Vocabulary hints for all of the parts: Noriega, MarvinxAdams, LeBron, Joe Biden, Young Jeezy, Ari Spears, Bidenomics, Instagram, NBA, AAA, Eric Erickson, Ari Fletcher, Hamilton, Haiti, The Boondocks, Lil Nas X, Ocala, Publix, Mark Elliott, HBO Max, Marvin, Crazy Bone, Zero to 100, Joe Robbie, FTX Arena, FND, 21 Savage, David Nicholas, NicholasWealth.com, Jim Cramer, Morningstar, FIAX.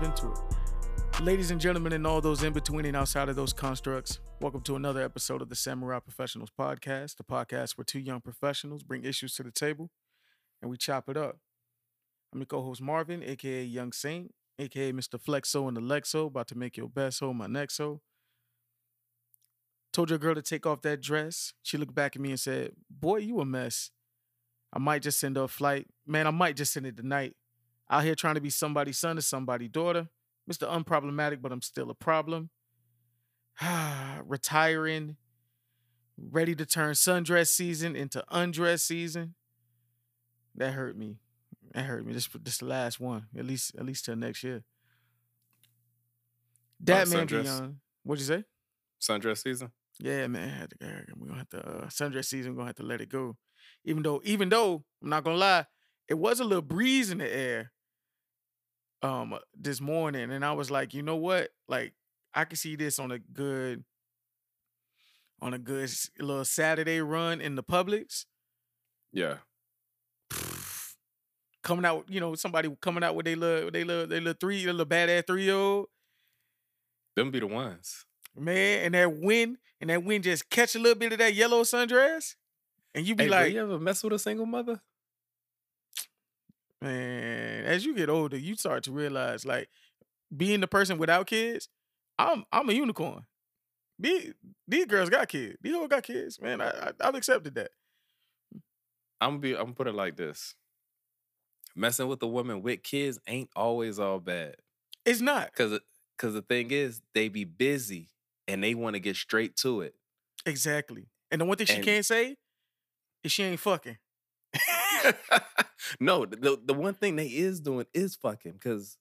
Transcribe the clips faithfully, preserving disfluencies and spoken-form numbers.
deep into it. Ladies and gentlemen, and all those in between and outside of those constructs, welcome to another episode of the Samurai Professionals Podcast, the podcast where two young professionals bring issues to the table and we chop it up. I'm your co-host Marvin, a k a. Young Saint, a k a. Mister Flexo and the Lexo, about to make your best hoe my next hoe. Told your girl to take off that dress. She looked back at me and said, boy, you a mess. I might just send her a flight. Man, I might just send it tonight. Out here trying to be somebody's son or somebody's daughter. Mister Unproblematic, but I'm still a problem. Retiring. Ready to turn sundress season into undress season. That hurt me. That hurt me. This this the last one. At least at least till next year. That oh, man beyond. What'd you say? Sundress season. Yeah, man. We're gonna have to uh, sundress season. We're gonna have to let it go. Even though, even though I'm not gonna lie, it was a little breeze in the air um this morning, and I was like, you know what? Like, I could see this on a good, on a good little Saturday run in the Publix. Yeah. Coming out, you know, somebody coming out with they little, they little, they little three, little badass three year old. Them be the ones, man. And that wind, and that wind just catch a little bit of that yellow sundress, and you be hey, like, you ever mess with a single mother? Man, as you get older, you start to realize, like, being the person without kids, I'm I'm a unicorn. These these girls got kids. These hoes got kids, man. I, I I've accepted that. I'm be I'm gonna put it like this. Messing with a woman with kids ain't always all bad. It's not. Because because the thing is, they be busy and they want to get straight to it. Exactly. And the one thing and, she can't say is she ain't fucking. No, the, the one thing they is doing is fucking because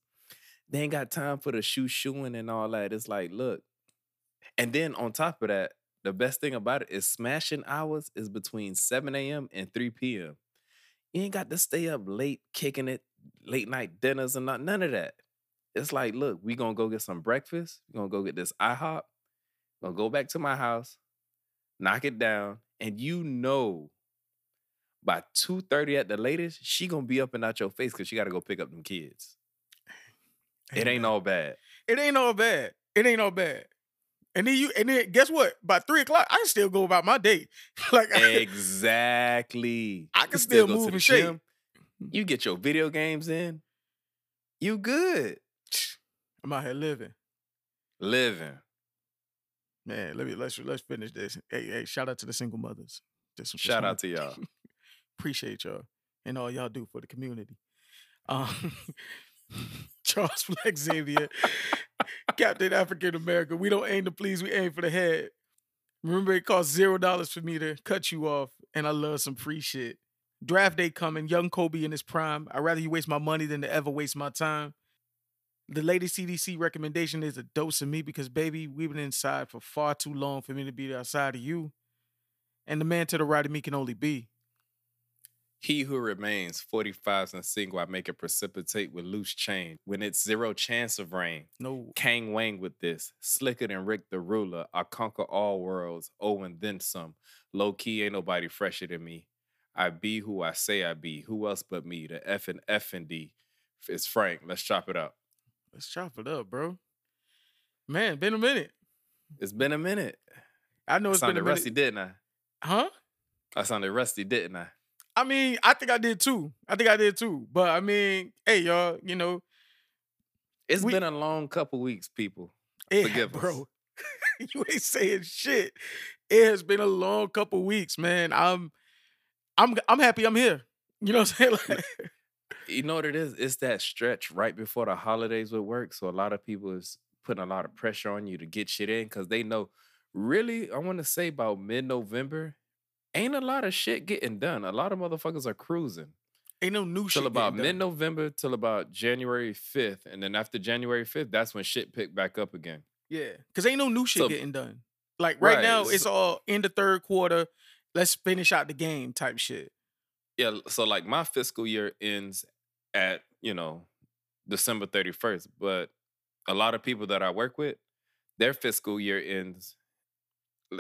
they ain't got time for the shoe-shoeing and all that. It's like, look. And then on top of that, the best thing about it is smashing hours is between seven a.m. and three p.m. You ain't got to stay up late, kicking it, late night dinners and not none of that. It's like, look, we gonna go get some breakfast. We gonna go get this IHOP. Gonna go back to my house, knock it down, and you know, by two thirty at the latest, she gonna be up and out your face because she gotta go pick up them kids. It ain't all bad. It ain't all bad. It ain't all bad. And then you, and then guess what? By three o'clock, I can still go about my day. Like exactly, I can, I can still, still move and shake. You get your video games in. You good? I'm out here living, living. Man, let me let's let's finish this. Hey, hey! Shout out to the single mothers. Just, just shout wanna, out to y'all. Appreciate y'all and all y'all do for the community. Um, Charles Flex Xavier. Captain African America, we don't aim to please, we aim for the head. Remember, it costs zero dollars for me to cut you off, and I love some free shit. Draft day coming, young Kobe in his prime. I'd rather you waste my money than to ever waste my time. The latest C D C recommendation is a dose of me because, baby, we've been inside for far too long for me to be outside of you. And the man to the right of me can only be. He who remains, forty-fives and single, I make it precipitate with loose change. When it's zero chance of rain, no. Kang Wang with this, slicker than Rick the Ruler, I conquer all worlds, oh and then some. Low key, ain't nobody fresher than me. I be who I say I be, who else but me, the F and F N D. It's Frank, let's chop it up. Let's chop it up, bro. Man, been a minute. It's been a minute. I know it's been a minute. I sounded rusty, didn't I? Huh? I sounded rusty, didn't I? I mean, I think I did too. I think I did too. But I mean, hey, y'all, you know. It's we, been a long couple weeks, people. It, Forgive bro. us. You ain't saying shit. It has been a long couple weeks, man. I'm I'm I'm happy I'm here. You know what I'm saying? Like, you know what it is? It's that stretch right before the holidays with work. So a lot of people is putting a lot of pressure on you to get shit in because they know, really, I want to say about mid-November, ain't a lot of shit getting done. A lot of motherfuckers are cruising. Ain't no new shit till about mid-November till about January fifth. And then after January fifth, that's when shit picked back up again. Yeah, because ain't no new shit so, getting done. Like right, right now, it's so, all in the third quarter. Let's finish out the game type shit. Yeah, so like my fiscal year ends at, you know, December thirty-first. But a lot of people that I work with, their fiscal year ends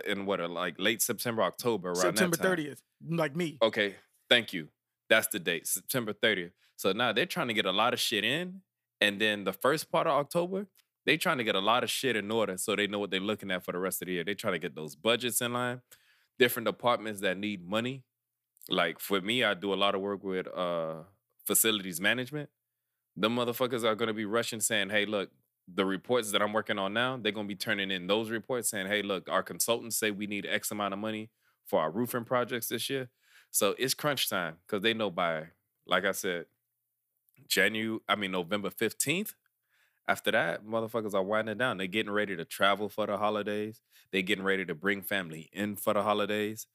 in what, like late September, October, right? September thirtieth, like me. Okay, thank you. That's the date, September thirtieth. So now they're trying to get a lot of shit in, And then the first part of October, they trying to get a lot of shit in order so they know what they're looking at for the rest of the year. They trying to get those budgets in line. Different departments that need money. Like for me, I do a lot of work with uh, facilities management. Them motherfuckers are going to be rushing saying, hey, look, the reports that I'm working on now, they're going to be turning in those reports saying, hey, look, our consultants say we need X amount of money for our roofing projects this year. So it's crunch time because they know by, like I said, January, I mean, November fifteenth. After that, motherfuckers are winding down. They're getting ready to travel for the holidays. They're getting ready to bring family in for the holidays.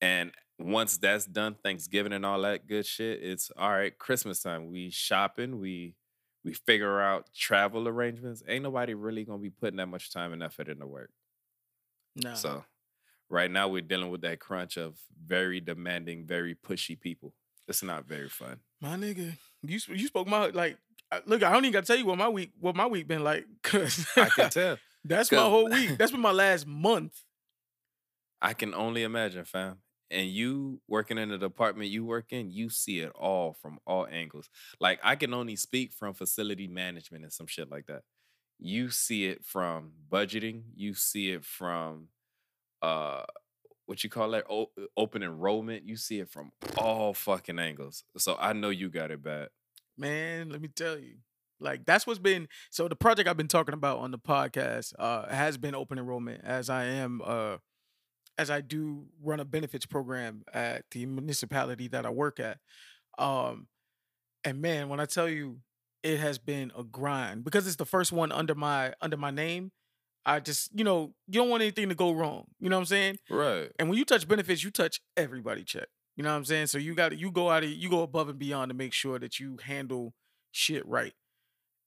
And once that's done, Thanksgiving and all that good shit, it's all right, Christmas time. We shopping, we we figure out travel arrangements. Ain't nobody really gonna be putting that much time and effort into work. No. So right now we're dealing with that crunch of very demanding, very pushy people. It's not very fun. My nigga, you you spoke my like. Look, I don't even got to tell you what my week what my week been like. Cause I can tell. That's my whole week. That's been my last month. I can only imagine, fam. And you working in the department you work in, you see it all from all angles. Like, I can only speak from facility management and some shit like that. You see it from budgeting. You see it from, uh, what you call that, o- open enrollment. You see it from all fucking angles. So I know you got it bad. Man, let me tell you, like, that's what's been, so the project I've been talking about on the podcast uh, has been open enrollment, as I am, uh, as I do run a benefits program at the municipality that I work at. Um, and man, when I tell you, it has been a grind, because it's the first one under my, under my name. I just, you know, you don't want anything to go wrong. You know what I'm saying? Right. And when you touch benefits, you touch everybody check. You know what I'm saying? So you got you go out of you go above and beyond to make sure that you handle shit right.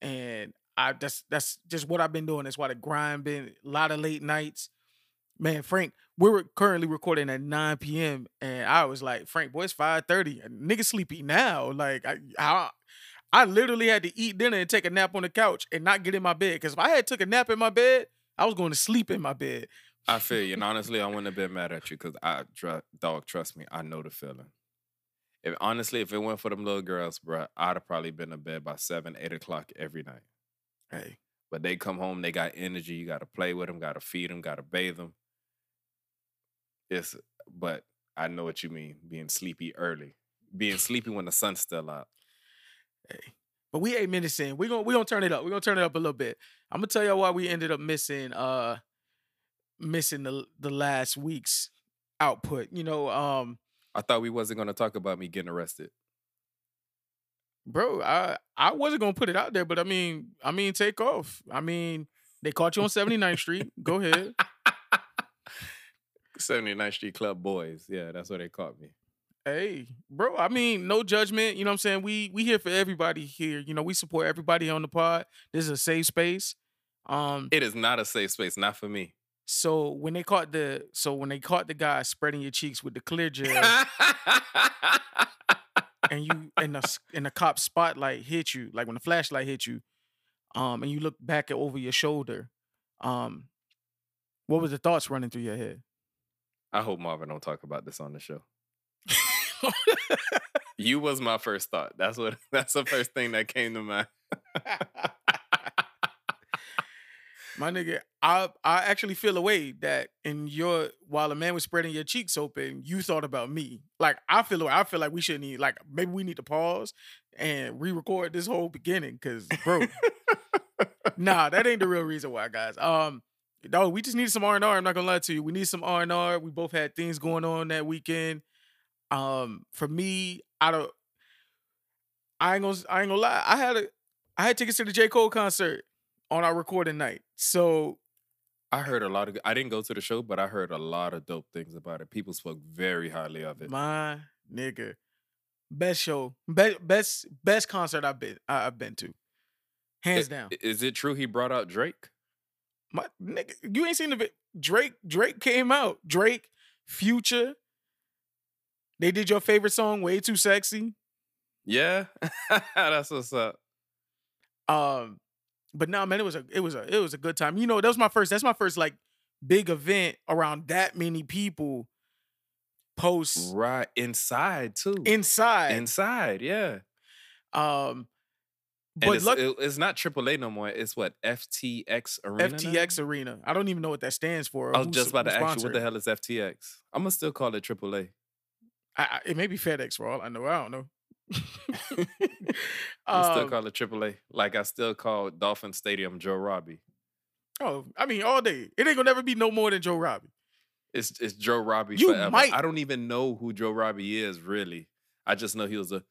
And I that's that's just what I've been doing. That's why the grind been a lot of late nights. Man, Frank, we're currently recording at nine p.m. and I was like, Frank, boy, it's five thirty. Nigga sleepy now. Like I, I I literally had to eat dinner and take a nap on the couch and not get in my bed. Cause if I had took a nap in my bed, I was going to sleep in my bed. I feel you. And honestly, I wouldn't have been mad at you because I, dr- dog, trust me, I know the feeling. If honestly, if it went for them little girls, bro, I'd have probably been to bed by seven, eight o'clock every night. Hey. But they come home, they got energy. You got to play with them, got to feed them, got to bathe them. It's, but I know what you mean, being sleepy early. Being sleepy when the sun's still out. Hey. But we ain't missing. We're going to turn it up. We're going to turn it up a little bit. I'm going to tell y'all why we ended up missing... Uh, missing the the last week's output. You know, um I thought we wasn't gonna talk about me getting arrested. Bro, I I wasn't gonna put it out there, but I mean, I mean, take off. I mean, they caught you on seventy-ninth Street. Go ahead. seventy-ninth Street Club Boys. Yeah, that's where they caught me. Hey, bro, I mean, no judgment. You know what I'm saying? We we here for everybody here. You know, we support everybody on the pod. This is a safe space. Um It is not a safe space, not for me. So when they caught the so when they caught the guy spreading your cheeks with the clear gel, and you and the and the cop spotlight hit you, like when the flashlight hit you, um, and you look back over your shoulder, um, what was the thoughts running through your head? I hope Marvin don't talk about this on the show. You was my first thought. That's what. That's the first thing that came to mind. My nigga, I I actually feel a way that in your while a man was spreading your cheeks open, you thought about me. Like I feel I feel like we shouldn't need like maybe we need to pause and re-record this whole beginning because bro, nah, that ain't the real reason why, guys. Um, no, we just needed some R and R. I'm not gonna lie to you, we need some R and R. We both had things going on that weekend. Um, for me, I don't. I ain't gonna I ain't gonna lie. I had a I had tickets to the J Cole concert on our recording night. So I heard a lot of, I didn't go to the show, but I heard a lot of dope things about it. People spoke very highly of it. My nigga. Best show. Best best, best concert I've been I've been to. Hands it, down. Is it true he brought out Drake? My nigga, you ain't seen the vi- Drake, Drake came out. Drake, Future. They did your favorite song, Way Too Sexy. Yeah. That's what's up. Um But no, nah, man, it was a it was a it was a good time. You know, that was my first. That's my first like big event around that many people. Post right inside too. Inside, inside, yeah. Um, And it's, look, it, it's not triple A no more. It's what? F T X Arena? F T X now? Arena. I don't even know what that stands for. I was just about to ask you, what the hell is F T X? I'm going to still call it triple A. I, I, it may be FedEx for all I know. I don't know. I um, still call it triple A. Like I still call Dolphin Stadium Joe Robbie. Oh, I mean, all day. It ain't going to never be no more than Joe Robbie. It's, it's Joe Robbie you forever. Might. I don't even know who Joe Robbie is, really. I just know he was a...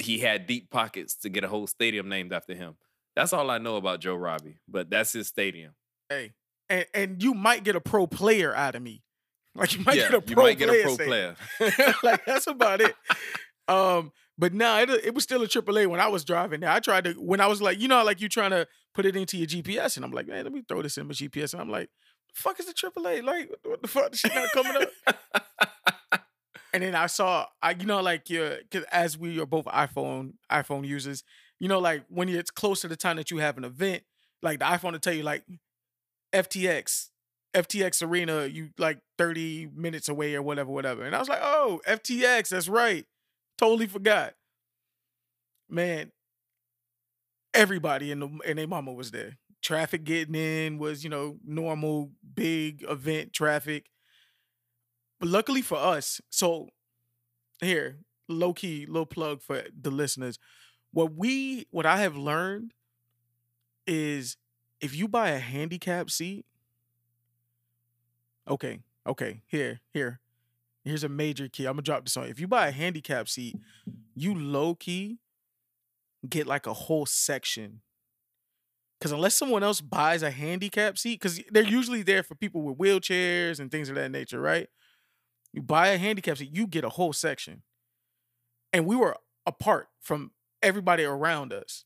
He had deep pockets to get a whole stadium named after him. That's all I know about Joe Robbie, but that's his stadium. Hey, and, and you might get a pro player out of me. Like, you might yeah, get a pro player. You might player get a pro player. Like, that's about it. Um, but no, nah, it, it was still a triple A when I was driving there. I tried to, when I was like, you know, like you trying to put it into your G P S, and I'm like, man, let me throw this in my G P S. And I'm like, the fuck is the triple A? Like, what the fuck? This shit not coming up. And then I saw, I you know, like, your, cause as we are both iPhone iPhone users, you know, like, when it's close to the time that you have an event, like, the iPhone will tell you, like, F T X, F T X Arena, you, like, thirty minutes away or whatever, whatever. And I was like, oh, F T X, that's right. Totally forgot. Man, everybody in the and their mama was there. Traffic getting in was, you know, normal, big event traffic. But luckily for us, so here, low key, little plug for the listeners. What we, what I have learned is if you buy a handicap seat, okay, okay, here, here, here's a major key. I'm gonna drop this on you. If you buy a handicap seat, you low key get like a whole section. Because unless someone else buys a handicap seat, because they're usually there for people with wheelchairs and things of that nature, right? You buy a handicap seat, you get a whole section. And we were apart from everybody around us.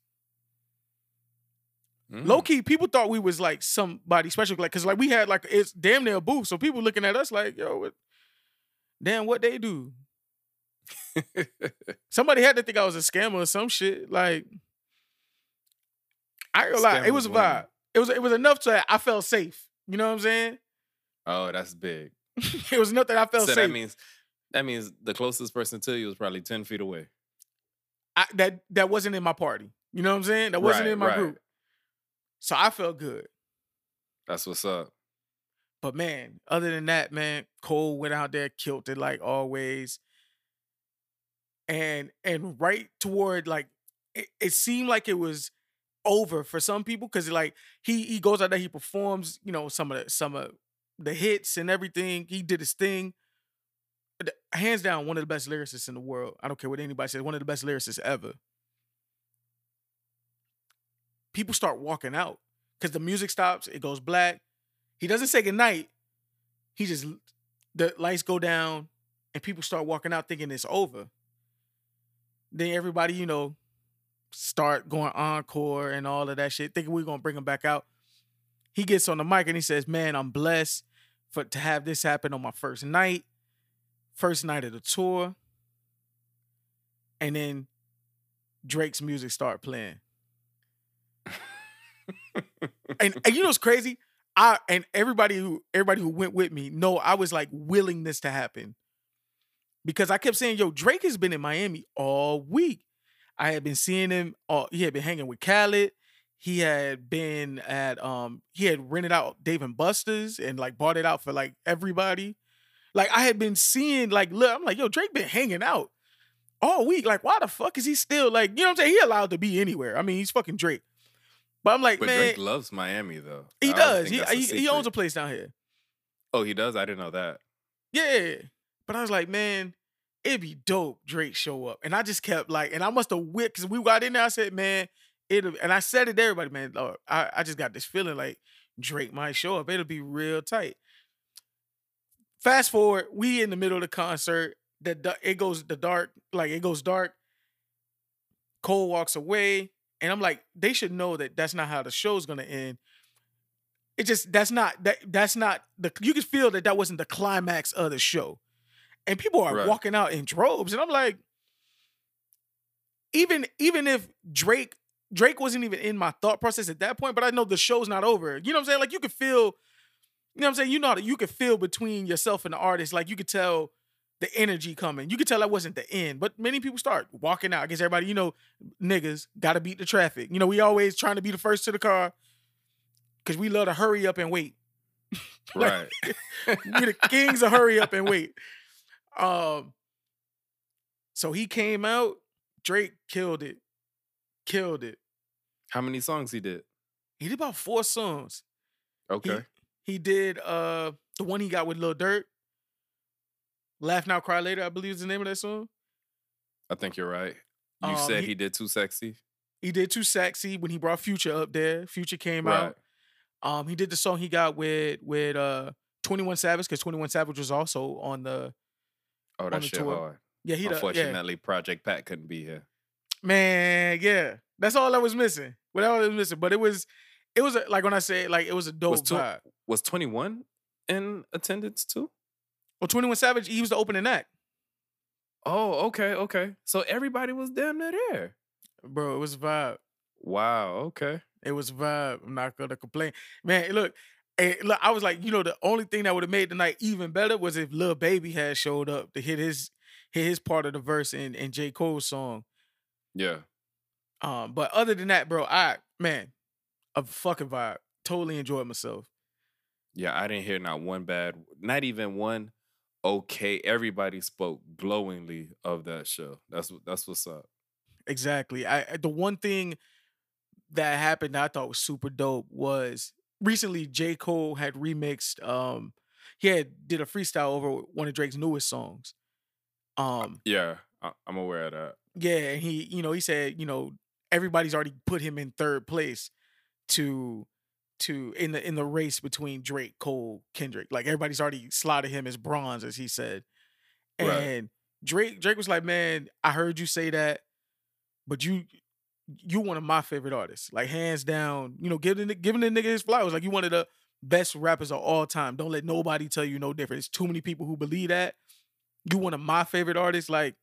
Mm. Low-key, people thought we was like somebody special. Like, because like we had like, it's damn near a booth. So people looking at us like, yo, what, damn, what they do? Somebody had to think I was a scammer or some shit. Like, I ain't gonna lie, it was a vibe. It was, it was enough to, I felt safe. You know what I'm saying? Oh, that's big. It was nothing I felt so safe. That means, that means the closest person to you was probably ten feet away. I, that that wasn't in my party. You know what I'm saying? That wasn't right, in my right. group. So I felt good. That's what's up. But man, other than that, man, Cole went out there, killed it like always. And and right toward like, it, it seemed like it was over for some people because like he he goes out there, he performs, you know, some of the, some of the hits and everything. He did his thing. Hands down, one of the best lyricists in the world. I don't care what anybody says. One of the best lyricists ever. People start walking out because the music stops. It goes black. He doesn't say goodnight. He just, the lights go down and people start walking out thinking it's over. Then everybody, you know, start going encore and all of that shit, thinking we're going to bring him back out. He gets on the mic and he says, man, I'm blessed for to have this happen on my first night, first night of the tour. And then Drake's music started playing. and, and you know what's crazy? I and everybody who everybody who went with me, no, I was like willing this to happen. Because I kept saying, yo, Drake has been in Miami all week. I had been seeing him, all, he had been hanging with Khaled. He had been at, um, he had rented out Dave and Buster's and like bought it out for like everybody. Like I had been seeing, like, look, I'm like, yo, Drake been hanging out all week. Like, why the fuck is he still like, you know what I'm saying? He allowed to be anywhere. I mean, he's fucking Drake. But I'm like, but man. Drake loves Miami though. He I does. He, he, he owns a place down here. Oh, he does? I didn't know that. Yeah. But I was like, man, it'd be dope Drake show up. And I just kept like, and I must have whipped, because we got in there, I said, man, It'll, and I said it to everybody, man, Lord, I, I just got this feeling like Drake might show up. It'll be real tight. Fast forward, we in the middle of the concert. The, it goes the dark, like it goes dark. Cole walks away. And I'm like, they should know that that's not how the show's going to end. It just, that's not, that that's not, the you can feel that that wasn't the climax of the show. And people are right. walking out in droves. And I'm like, even even if Drake, Drake wasn't even in my thought process at that point, but I know the show's not over. You know what I'm saying? Like you could feel, you know what I'm saying? You know, you could feel between yourself and the artist. Like you could tell the energy coming. You could tell that wasn't the end, but many people start walking out. I guess everybody, you know, niggas gotta beat the traffic. You know, we always trying to be the first to the car because we love to hurry up and wait. Right. Like, we're the kings of hurry up and wait. Um, so he came out. Drake killed it. Killed it. How many songs he did? He did about four songs. Okay. He, he did uh the one he got with Lil Durk. Laugh Now, Cry Later, I believe is the name of that song. I think you're right. You um, said he, he did Too Sexy. He did Too Sexy when he brought Future up there. Future came right. out. Um, he did the song he got with with uh twenty-one Savage, because twenty-one Savage was also on the Oh, that shit tour. Hard. Yeah, he Unfortunately, yeah. Project Pat couldn't be here. Man, yeah. That's all that was missing. Well, that all that was missing. But it was, it was a, like when I said, like, it was a dope was tw- vibe. Was twenty-one in attendance too? Well, twenty-one Savage, he was the opening act. Oh, okay, okay. So everybody was damn near there. Bro, it was a vibe. Wow, okay. It was a vibe. I'm not going to complain. Man, look, it, look, I was like, you know, the only thing that would have made the night even better was if Lil Baby had showed up to hit his hit his part of the verse in, in J Cole's song. Yeah. Um, but other than that, bro, I, man, a fucking vibe. Totally enjoyed myself. Yeah, I didn't hear not one bad, not even one. Okay, everybody spoke glowingly of that show. That's that's what's up. Exactly. I the one thing that happened that I thought was super dope was recently J. Cole had remixed. Um, he had did a freestyle over one of Drake's newest songs. Um, yeah, I, I'm aware of that. Yeah, and he, you know, he said, you know, everybody's already put him in third place to. To in the in the race between Drake, Cole, Kendrick. Like, everybody's already slotted him as bronze, as he said. And right. Drake Drake was like, man, I heard you say that, but you you one of my favorite artists. Like, hands down, you know, giving the, giving the nigga his flowers. Like, you one of the best rappers of all time. Don't let nobody tell you no different. There's too many people who believe that. You one of my favorite artists. Like,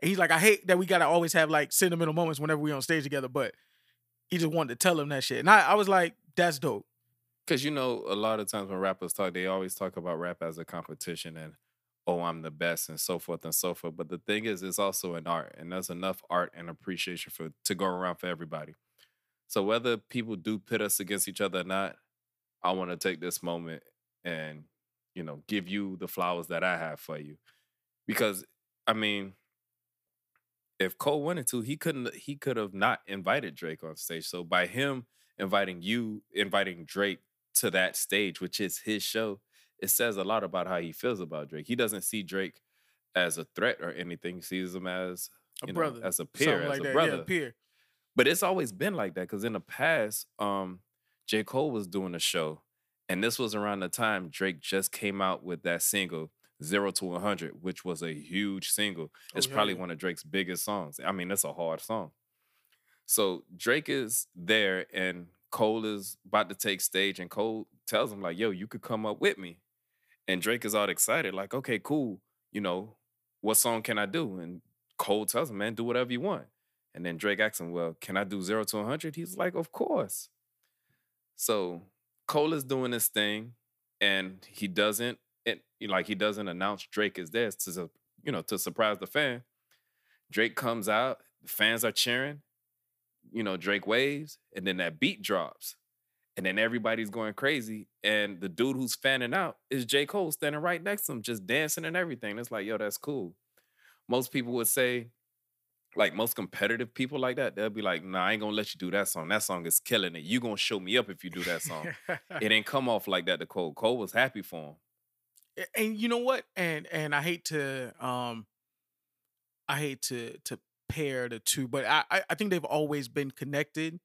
and he's like, I hate that we gotta always have like sentimental moments whenever we on stage together, but he just wanted to tell him that shit. And I, I was like, that's dope. Because, you know, a lot of times when rappers talk, they always talk about rap as a competition and, oh, I'm the best and so forth and so forth. But the thing is, it's also an art. And there's enough art and appreciation for to go around for everybody. So whether people do pit us against each other or not, I want to take this moment and, you know, give you the flowers that I have for you. Because, I mean... If Cole wanted to, he couldn't. He could have not invited Drake on stage. So by him inviting you, inviting Drake to that stage, which is his show, it says a lot about how he feels about Drake. He doesn't see Drake as a threat or anything. He sees him as a brother, know, as a peer, like as a that. brother, yeah, peer. But it's always been like that because in the past, um, J. Cole was doing a show, and this was around the time Drake just came out with that single. Zero to one hundred, which was a huge single. It's oh, yeah, probably yeah. one of Drake's biggest songs. I mean, that's a hard song. So Drake is there, and Cole is about to take stage, and Cole tells him, like, yo, you could come up with me. And Drake is all excited, like, okay, cool. You know, what song can I do? And Cole tells him, man, do whatever you want. And then Drake asks him, well, can I do Zero to one hundred? He's like, of course. So Cole is doing this thing, and he doesn't It, like he doesn't announce Drake is there to, you know, to surprise the fan. Drake comes out, the fans are cheering, you know, Drake waves, and then that beat drops. And then everybody's going crazy. And the dude who's fanning out is J. Cole standing right next to him, just dancing and everything. It's like, yo, that's cool. Most people would say, like most competitive people like that, they'll be like, nah, I ain't gonna let you do that song. That song is killing it. You gonna show me up if you do that song. It ain't come off like that to Cole. Cole was happy for him. And you know what? And and I hate to um I hate to to pair the two, but I I think they've always been connected,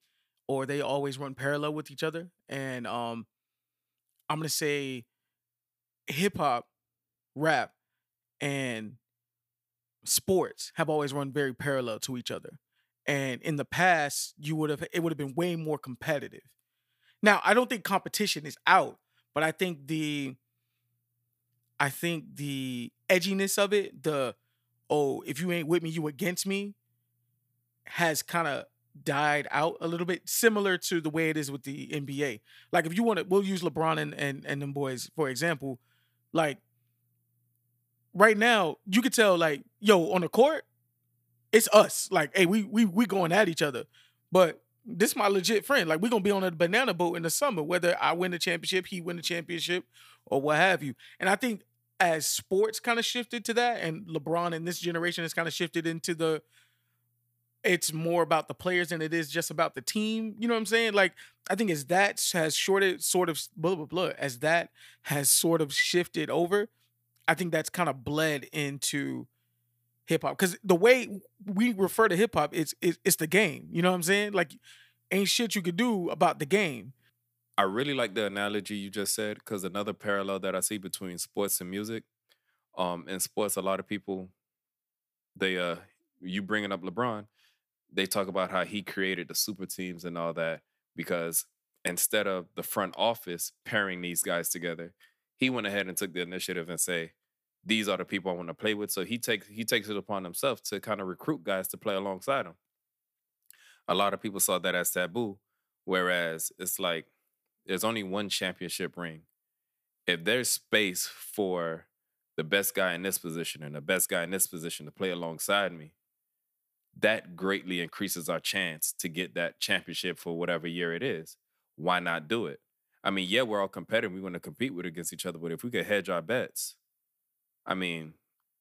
or they always run parallel with each other. And um I'm gonna say hip hop, rap, and sports have always run very parallel to each other. And in the past, you would have it would have been way more competitive. Now, I don't think competition is out, but I think the I think the edginess of it, the, oh, if you ain't with me, you against me, has kind of died out a little bit, similar to the way it is with the N B A. Like, if you want to, we'll use LeBron and, and, and them boys, for example. Like, right now, you could tell, like, yo, on the court, it's us. Like, hey, we we we going at each other. But this is my legit friend. Like, we're going to be on a banana boat in the summer, whether I win the championship, he win the championship, or what have you. And I think as sports kind of shifted to that, and LeBron and this generation has kind of shifted into the, it's more about the players than it is just about the team. You know what I'm saying? Like, I think as that has shorted sort of, blah, blah, blah, as that has sort of shifted over, I think that's kind of bled into hip-hop. Because the way we refer to hip-hop, it's, it's, it's the game. You know what I'm saying? Like, ain't shit you could do about the game. I really like the analogy you just said, because another parallel that I see between sports and music, um, in sports, a lot of people, they, uh, you bringing up LeBron, they talk about how he created the super teams and all that, because instead of the front office pairing these guys together, he went ahead and took the initiative and say, these are the people I want to play with. So he takes he takes it upon himself to kind of recruit guys to play alongside him. A lot of people saw that as taboo, whereas it's like, there's only one championship ring. If there's space for the best guy in this position and the best guy in this position to play alongside me, that greatly increases our chance to get that championship for whatever year it is. Why not do it? I mean, yeah, we're all competitive. We want to compete with against each other, but if we could hedge our bets, I mean,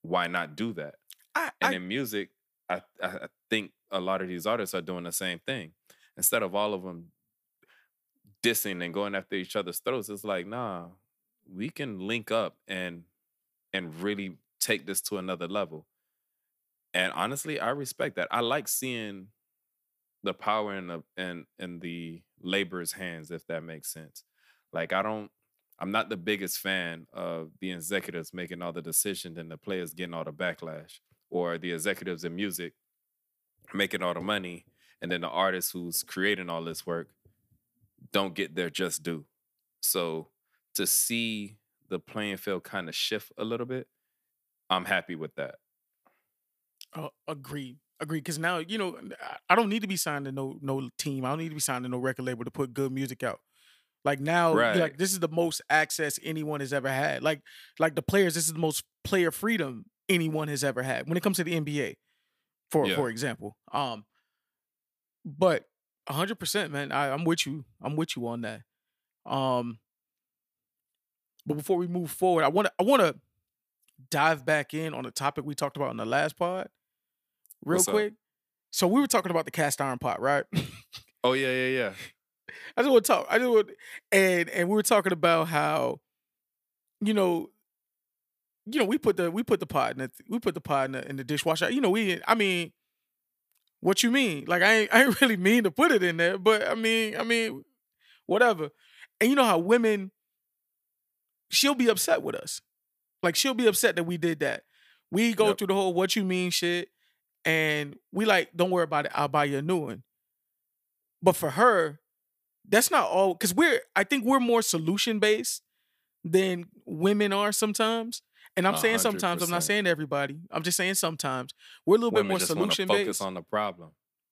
why not do that? I, and I, in music, I, I think a lot of these artists are doing the same thing. Instead of all of them dissing and going after each other's throats, it's like, nah, we can link up and and really take this to another level. And honestly, I respect that. I like seeing the power in the in, in the laborer's hands, if that makes sense. Like, I don't, I'm not the biggest fan of the executives making all the decisions and the players getting all the backlash, or the executives in music making all the money and then the artists who's creating all this work don't get their just due. So to see the playing field kind of shift a little bit, I'm happy with that. Uh, agreed. Agreed. Because now, you know, I don't need to be signed to no no team. I don't need to be signed to no record label to put good music out. Like, now, right. Like, this is the most access anyone has ever had. Like, like the players, this is the most player freedom anyone has ever had when it comes to the N B A, for yeah. for example. Um, but one hundred percent, man, I, I'm with you. I'm with you on that. Um, but before we move forward, I want to I want to dive back in on a topic we talked about in the last pod. Real What's quick. Up? So we were talking about the cast iron pot, right? Oh, yeah, yeah, yeah. I just want to talk. I just want, and and we were talking about how, you know, you know, we put the we put the pot in the we put the pot in the, in the dishwasher. You know, we I mean, what you mean? Like, I ain't I ain't really mean to put it in there, but I mean I mean, whatever. And you know how women, she'll be upset with us. Like, she'll be upset that we did that. We go yep. through the whole what you mean shit. And we like, don't worry about it, I'll buy you a new one. But for her, that's not all, because we're, I think we're more solution-based than women are sometimes. And I'm one hundred percent saying sometimes, I'm not saying everybody. I'm just saying sometimes. We're a little women bit more solution-based. Women just want to focus on the problem.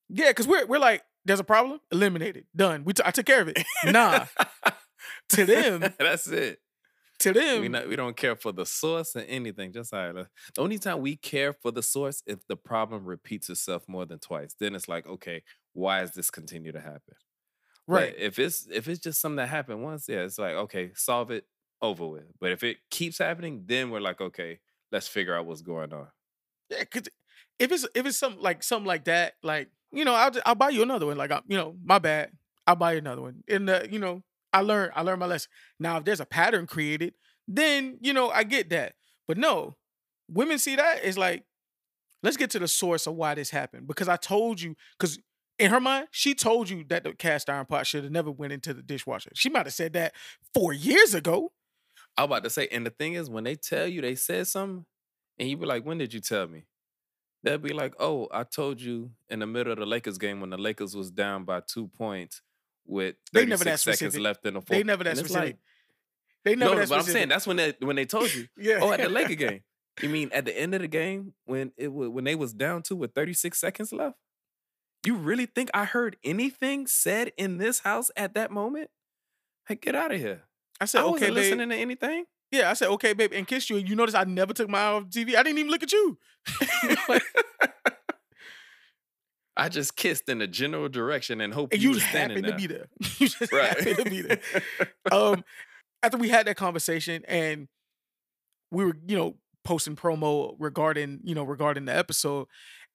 Yeah, because we're, we're like, there's a problem? Eliminate it. Done. We t- I took care of it. Nah. To them. That's it. To them. We, not, we don't care for the source or anything. Just all right. The only time we care for the source, if the problem repeats itself more than twice, then it's like, okay, why does this continue to happen? Right. Like, if it's if it's just something that happened once, yeah, it's like, okay, solve it, over with. But if it keeps happening, then we're like, okay, let's figure out what's going on. Yeah, because if it's if it's something like something like that, like, you know, I'll just, I'll buy you another one. Like, I, you know, my bad, I'll buy you another one. And uh, you know. I learned, I learned my lesson. Now, if there's a pattern created, then, you know, I get that. But no, women see that. It's like, let's get to the source of why this happened. Because I told you, because in her mind, she told you that the cast iron pot should have never went into the dishwasher. She might have said that four years ago. I was about to say, and the thing is, when they tell you they said something, and you be like, when did you tell me? They'll be like, oh, I told you in the middle of the Lakers game when the Lakers was down by two points. With thirty-six seconds left in the fourth. They never that specific. Like, they never no, that specific. No, but I'm saying that's when they, when they told you. Yeah. Oh, at the Laker game. You mean at the end of the game when it was, when they was down two with thirty-six seconds left? You really think I heard anything said in this house at that moment? Hey, get out of here. I said, I wasn't okay, listening babe. To anything. Yeah, I said, okay, babe, and kissed you. And you notice I never took my eye off the T V. I didn't even look at you. Like, I just kissed in a general direction and hoped and you, you was standing there. You just happened to be there. You just right. happened to be there. Um, after we had that conversation and we were, you know, posting promo regarding, you know, regarding the episode,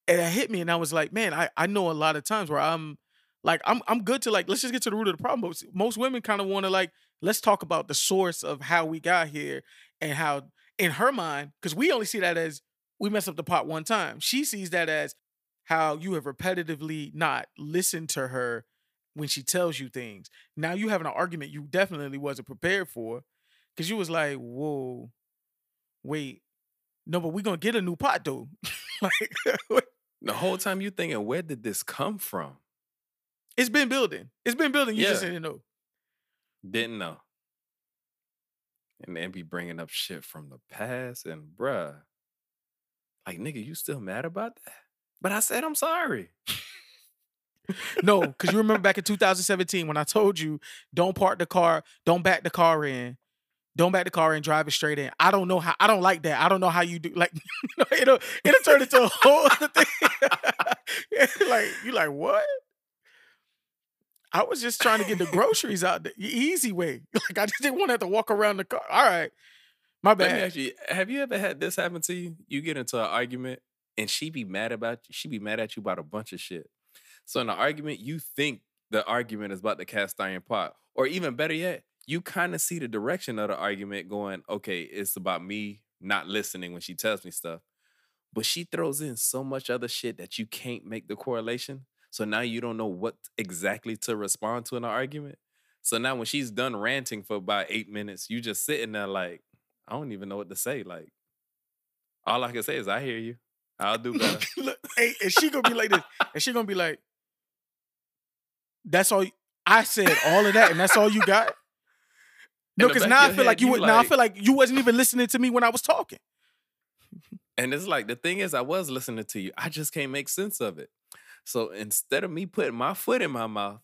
and it hit me and I was like, man, I, I know a lot of times where I'm like, I'm I'm good to like, let's just get to the root of the problem. Most women kind of want to like, let's talk about the source of how we got here and how in her mind, because we only see that as we messed up the pot one time. She sees that as how you have repetitively not listened to her when she tells you things. Now you having an argument you definitely wasn't prepared for because you was like, whoa, wait. No, but we're going to get a new pot, though. Like, the whole time you thinking, where did this come from? It's been building. It's been building. You yeah. just didn't know. Didn't know. And then be bringing up shit from the past and bruh. Like, nigga, you still mad about that? But I said, I'm sorry. No, because you remember back in two thousand seventeen when I told you, don't park the car, don't back the car in. Don't back the car and drive it straight in. I don't know how. I don't like that. I don't know how you do. Like, it'll it'll turn into a whole other thing. Like, you like what? I was just trying to get the groceries out the easy way. Like, I just didn't want to have to walk around the car. All right, my bad. Let me ask you, have you ever had this happen to you? You get into an argument and she be mad about you. She be mad at you about a bunch of shit. So in the argument, you think the argument is about the cast iron pot, or even better yet, you kind of see the direction of the argument going, okay, it's about me not listening when she tells me stuff. But she throws in so much other shit that you can't make the correlation. So now you don't know what exactly to respond to in an argument. So now when she's done ranting for about eight minutes, you just sitting there like, I don't even know what to say. Like, all I can say is, I hear you. I'll do better. Look, hey, and she going to be like this. And she going to be like, that's all. You, I said all of that and that's all you got? No, because now I feel head, like you, you would, like, now I feel like you wasn't even listening to me when I was talking. And it's like, the thing is, I was listening to you. I just can't make sense of it. So instead of me putting my foot in my mouth,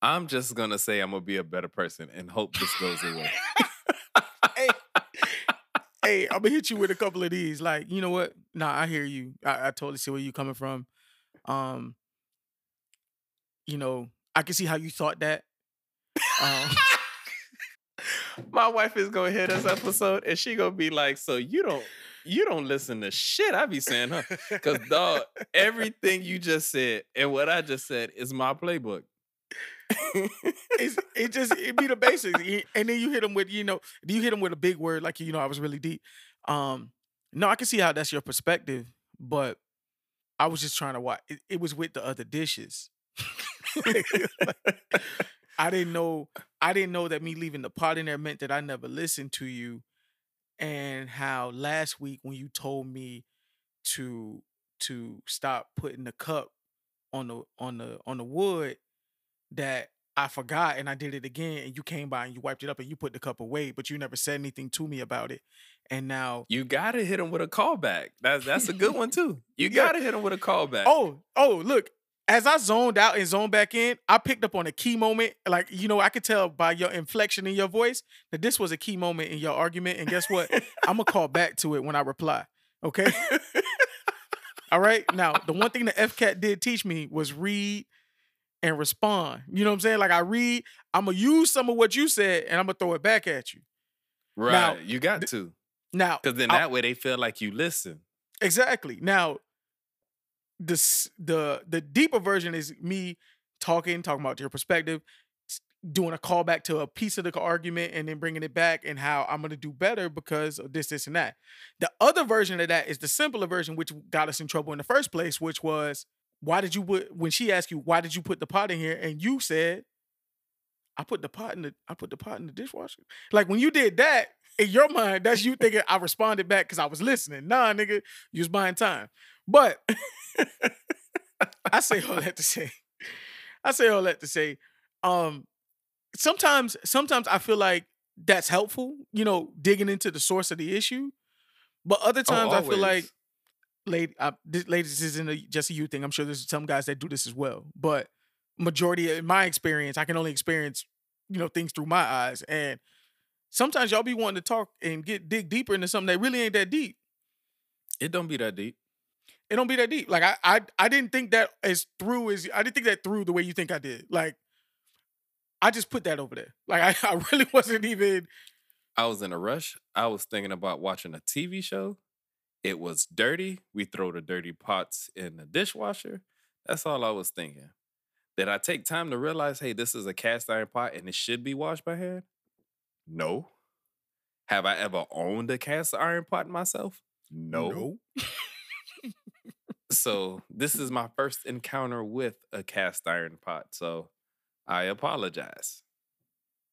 I'm just going to say I'm going to be a better person and hope this goes away. hey, hey, I'm going to hit you with a couple of these. Like, you know what? Nah, I hear you. I, I totally see where you're coming from. Um, You know, I can see how you thought that. Um My wife is gonna hear this episode and she gonna be like, so you don't you don't listen to shit I be saying, huh? Cause dog, everything you just said and what I just said is my playbook. it's, it just it be the basics. And then you hit them with, you know, you hit them with a big word like, you know, I was really deep. Um, no, I can see how that's your perspective, but I was just trying to watch it, it was with the other dishes. like, like, I didn't know I didn't know that me leaving the pot in there meant that I never listened to you, and how last week when you told me to to stop putting the cup on the on the on the wood that I forgot and I did it again and you came by and you wiped it up and you put the cup away, but you never said anything to me about it. And now you gotta hit him with a callback. That's that's a good one too. You gotta yeah. hit him with a callback. Oh, oh, look. As I zoned out and zoned back in, I picked up on a key moment. Like, you know, I could tell by your inflection in your voice that this was a key moment in your argument. And guess what? I'm going to call back to it when I reply. Okay? All right? Now, the one thing that F CAT did teach me was read and respond. You know what I'm saying? Like, I read, I'm going to use some of what you said, and I'm going to throw it back at you. Right. Now, you got to. Now, because then that I, way they feel like you listen. Exactly. Now, The, the the deeper version is me talking, talking about your perspective, doing a callback to a piece of the argument and then bringing it back and how I'm going to do better because of this, this, and that. The other version of that is the simpler version, which got us in trouble in the first place, which was, why did you put, when she asked you, why did you put the pot in here? And you said, I put the pot in the, I put the pot in the dishwasher. Like, when you did that, in your mind, that's you thinking I responded back because I was listening. Nah, nigga, you was buying time. But I say all that to say, I say all that to say, um, sometimes, sometimes I feel like that's helpful, you know, digging into the source of the issue. But other times oh, I feel like, lady, I, this, ladies, this isn't a, just a you thing. I'm sure there's some guys that do this as well. But majority of my experience, I can only experience, you know, things through my eyes. And Sometimes y'all be wanting to talk and get dig deeper into something that really ain't that deep. It don't be that deep. It don't be that deep. Like, I I, I didn't think that as through as... I didn't think that through the way you think I did. Like, I just put that over there. Like, I, I really wasn't even... I was in a rush. I was thinking about watching a T V show. It was dirty. We throw the dirty pots in the dishwasher. That's all I was thinking. Did I take time to realize, hey, this is a cast iron pot and it should be washed by hand? No. Have I ever owned a cast iron pot myself? No. No. So this is my first encounter with a cast iron pot. So I apologize.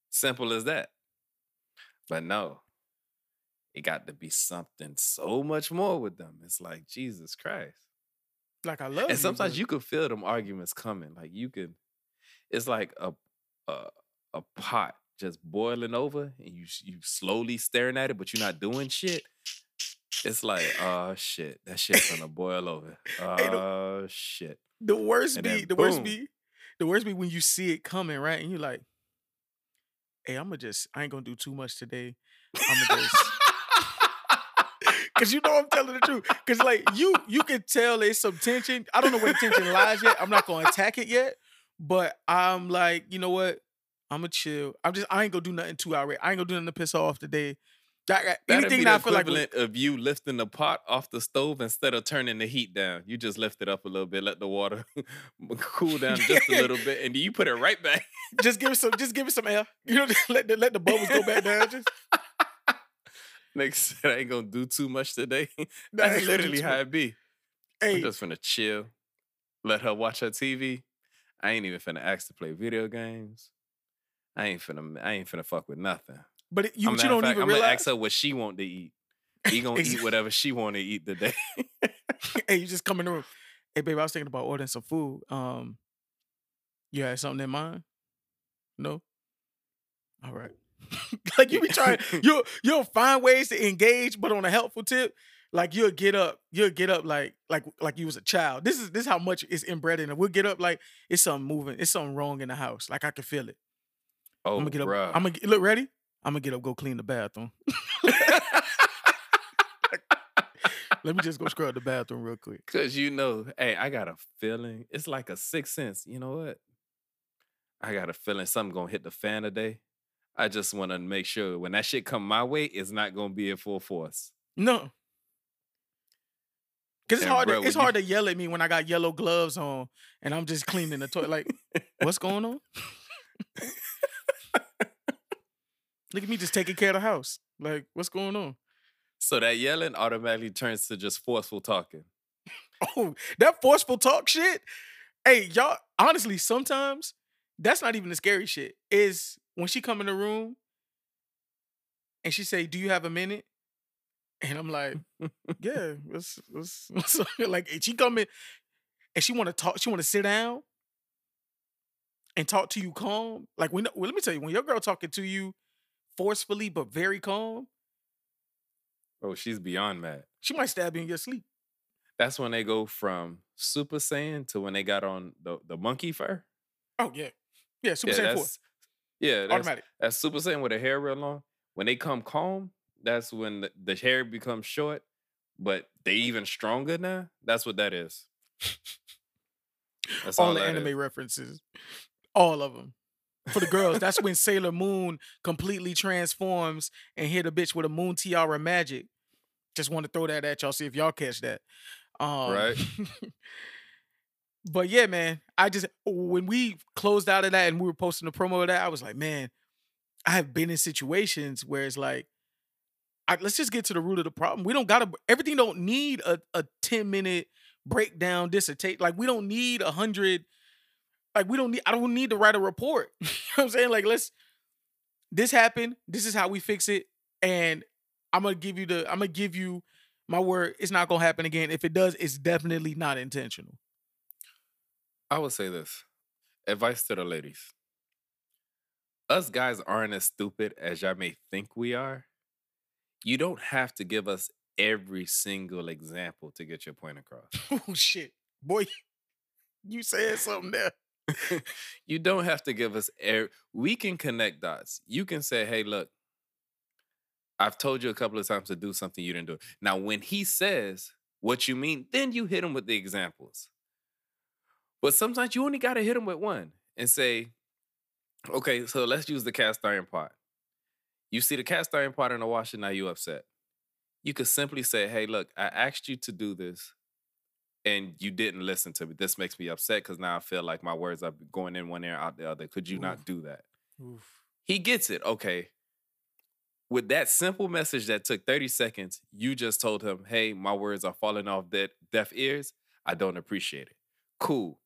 Simple as that. But no, it got to be something so much more with them. It's like, Jesus Christ. Like, I love it. And sometimes you, you can feel them arguments coming. Like, you can, it's like a a, a pot just boiling over, and you you slowly staring at it, but you're not doing shit. It's like, oh shit, that shit's gonna boil over. Oh hey, the, shit. The worst be, the boom. worst be, the worst be when you see it coming, right? And you're like, hey, I'ma just, I ain't gonna do too much today. I'ma just. Cause you know I'm telling the truth. Cause like you, you can tell there's some tension. I don't know where the tension lies yet. I'm not gonna attack it yet. But I'm like, you know what? I'ma chill. I'm just, I ain't gonna do nothing too outrageous. I ain't gonna do nothing to piss her off today. That, anything be the that I feel equivalent like of you lifting the pot off the stove instead of turning the heat down. You just lift it up a little bit, let the water cool down just a little bit, and then you put it right back. Just give it some, just give it some air. You know, just let the let the bubbles go back down. Just Nick said, I ain't gonna do too much today. That's literally how it be. Hey. I'm just finna chill. Let her watch her T V. I ain't even finna ask to play video games. I ain't finna I ain't finna fuck with nothing. But it, you, you don't fact, even I'm realize. I'm gonna ask her what she want to eat. You gonna eat whatever she want to eat today. Hey, you just come in the room. Hey, baby, I was thinking about ordering some food. Um, you had something in mind? No? All right. Like, you be trying, you'll, you'll find ways to engage, but on a helpful tip, like, you'll get up, you'll get up like, like, like you was a child. This is, this is how much it's inbred in it. We'll get up like, it's something moving, it's something wrong in the house. Like, I can feel it. Oh, I'm gonna get up. Bruh. I'm gonna, look, ready? I'm gonna get up, go clean the bathroom. Let me just go scrub the bathroom real quick. Cause you know, hey, I got a feeling. It's like a sixth sense. You know what? I got a feeling something gonna hit the fan today. I just want to make sure when that shit come my way, it's not gonna be in full force. No, cause it's and hard. Bro, to, it's hard you... to yell at me when I got yellow gloves on and I'm just cleaning the toilet. Like, what's going on? Look at me just taking care of the house. Like, what's going on? So that yelling automatically turns to just forceful talking. Oh, that forceful talk shit. Hey, y'all. Honestly, sometimes that's not even the scary shit. Is when she come in the room and she say, do you have a minute? And I'm like, yeah. What's, what's, what's like, and she come in and she want to talk. She want to sit down and talk to you calm. Like, when, well, let me tell you, when your girl talking to you forcefully but very calm. Oh, she's beyond mad. She might stab you in your sleep. That's when they go from Super Saiyan to when they got on the, the monkey fur. Oh, yeah. Yeah, Super yeah, Saiyan four. Yeah, that's, automatic. That's Super Saiyan with the hair real long. When they come calm, that's when the, the hair becomes short, but they even stronger now. That's what that is. That's all, all the anime is. References. All of them. For the girls, that's when Sailor Moon completely transforms and hit a bitch with a moon tiara magic. Just want to throw that at y'all, see if y'all catch that. Um, right. But yeah, man, I just, when we closed out of that and we were posting the promo of that, I was like, man, I have been in situations where it's like, I, let's just get to the root of the problem. We don't gotta, everything don't need a, a ten minute breakdown dissertation. Like, we don't need a hundred, like we don't need, I don't need to write a report. You know what I'm saying? Like, let's, this happened, this is how we fix it. And I'm gonna give you the, I'm gonna give you my word, it's not gonna happen again. If it does, it's definitely not intentional. I would say this. Advice to the ladies. Us guys aren't as stupid as y'all may think we are. You don't have to give us every single example to get your point across. Oh, shit. Boy, you said something there. You don't have to give us every... We can connect dots. You can say, hey, look, I've told you a couple of times to do something, you didn't do it. Now, when he says what you mean, then you hit him with the examples. But sometimes you only got to hit him with one and say, okay, so let's use the cast iron pot. You see the cast iron pot in the washer, now you upset. You could simply say, hey, look, I asked you to do this and you didn't listen to me. This makes me upset because now I feel like my words are going in one ear out the other. Could you Oof. Not do that? Oof. He gets it. Okay. With that simple message that took thirty seconds, you just told him, hey, my words are falling off deaf ears. I don't appreciate it. Cool.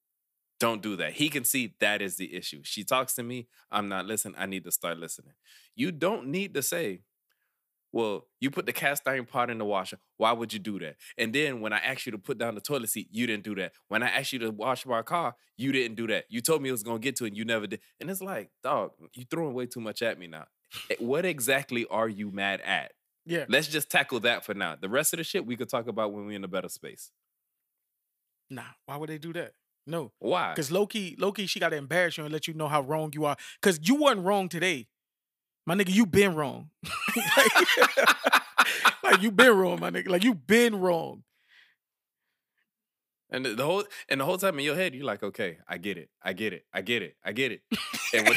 Don't do that. He can see that is the issue. She talks to me. I'm not listening. I need to start listening. You don't need to say, well, you put the cast iron pot in the washer. Why would you do that? And then when I asked you to put down the toilet seat, you didn't do that. When I asked you to wash my car, you didn't do that. You told me it was going to get to it, and you never did. And it's like, dog, you're throwing way too much at me now. What exactly are you mad at? Yeah. Let's just tackle that for now. The rest of the shit we could talk about when we're in a better space. Nah, why would they do that? No. Why? Because low-key, low-key, she got to embarrass you and let you know how wrong you are. Because you weren't wrong today. My nigga, you been wrong. like, like, you been wrong, my nigga. Like, you been wrong. And the whole and the whole time in your head, you're like, okay, I get it. I get it. I get it. I get it. And when...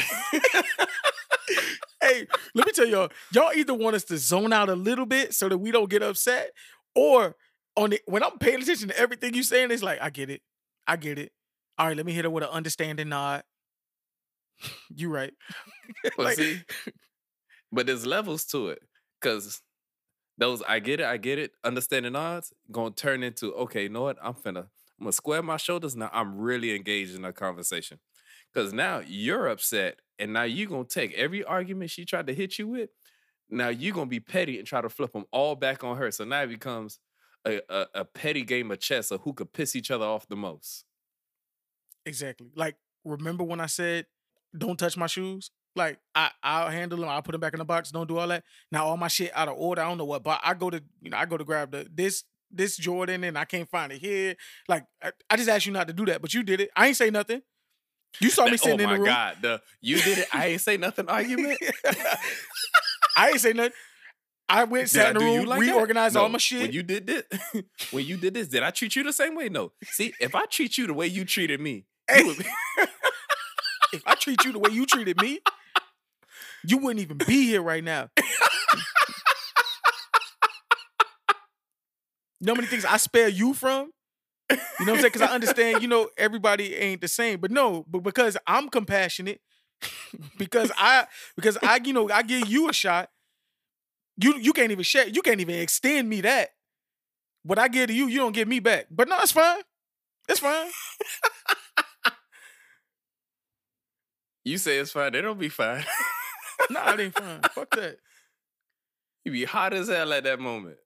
Hey, let me tell y'all. Y'all either want us to zone out a little bit so that we don't get upset, or on the, when I'm paying attention to everything you're saying, it's like, I get it. I get it. All right, let me hit her with an understanding nod. You right. Well, like, see? But there's levels to it, because those I get it, I get it, understanding odds, going to turn into, okay, you know what, I'm finna, I'm going to square my shoulders now. I'm really engaged in a conversation, because now you're upset, and now you're going to take every argument she tried to hit you with, now you're going to be petty and try to flip them all back on her. So now it becomes a, a, a petty game of chess of who could piss each other off the most. Exactly. Like, remember when I said, don't touch my shoes? Like, I, I'll handle them. I'll put them back in the box. Don't do all that. Now, all my shit out of order. I don't know what. But I go to, you know, I go to grab the this this Jordan and I can't find it here. Like, I, I just asked you not to do that, but you did it. I ain't say nothing. You saw me sitting oh in the room. Oh, my God. The, you did it. I ain't say nothing argument? I ain't say nothing. I went, did sat I in the room, like reorganized no. all my shit. When you did this, when you did this, did I treat you the same way? No. See, if I treat you the way you treated me, hey. you would be... If I treat you the way you treated me, you wouldn't even be here right now. You know how many things I spare you from? You know what I'm saying? Because I understand, you know, everybody ain't the same. But no, but because I'm compassionate, because I, because I, you know, I give you a shot. You you can't even share, you can't even extend me that. What I give to you, you don't give me back. But no, it's fine. It's fine. You say it's fine, they don't be fine. Nah, it ain't fine. Fuck that. You be hot as hell at that moment.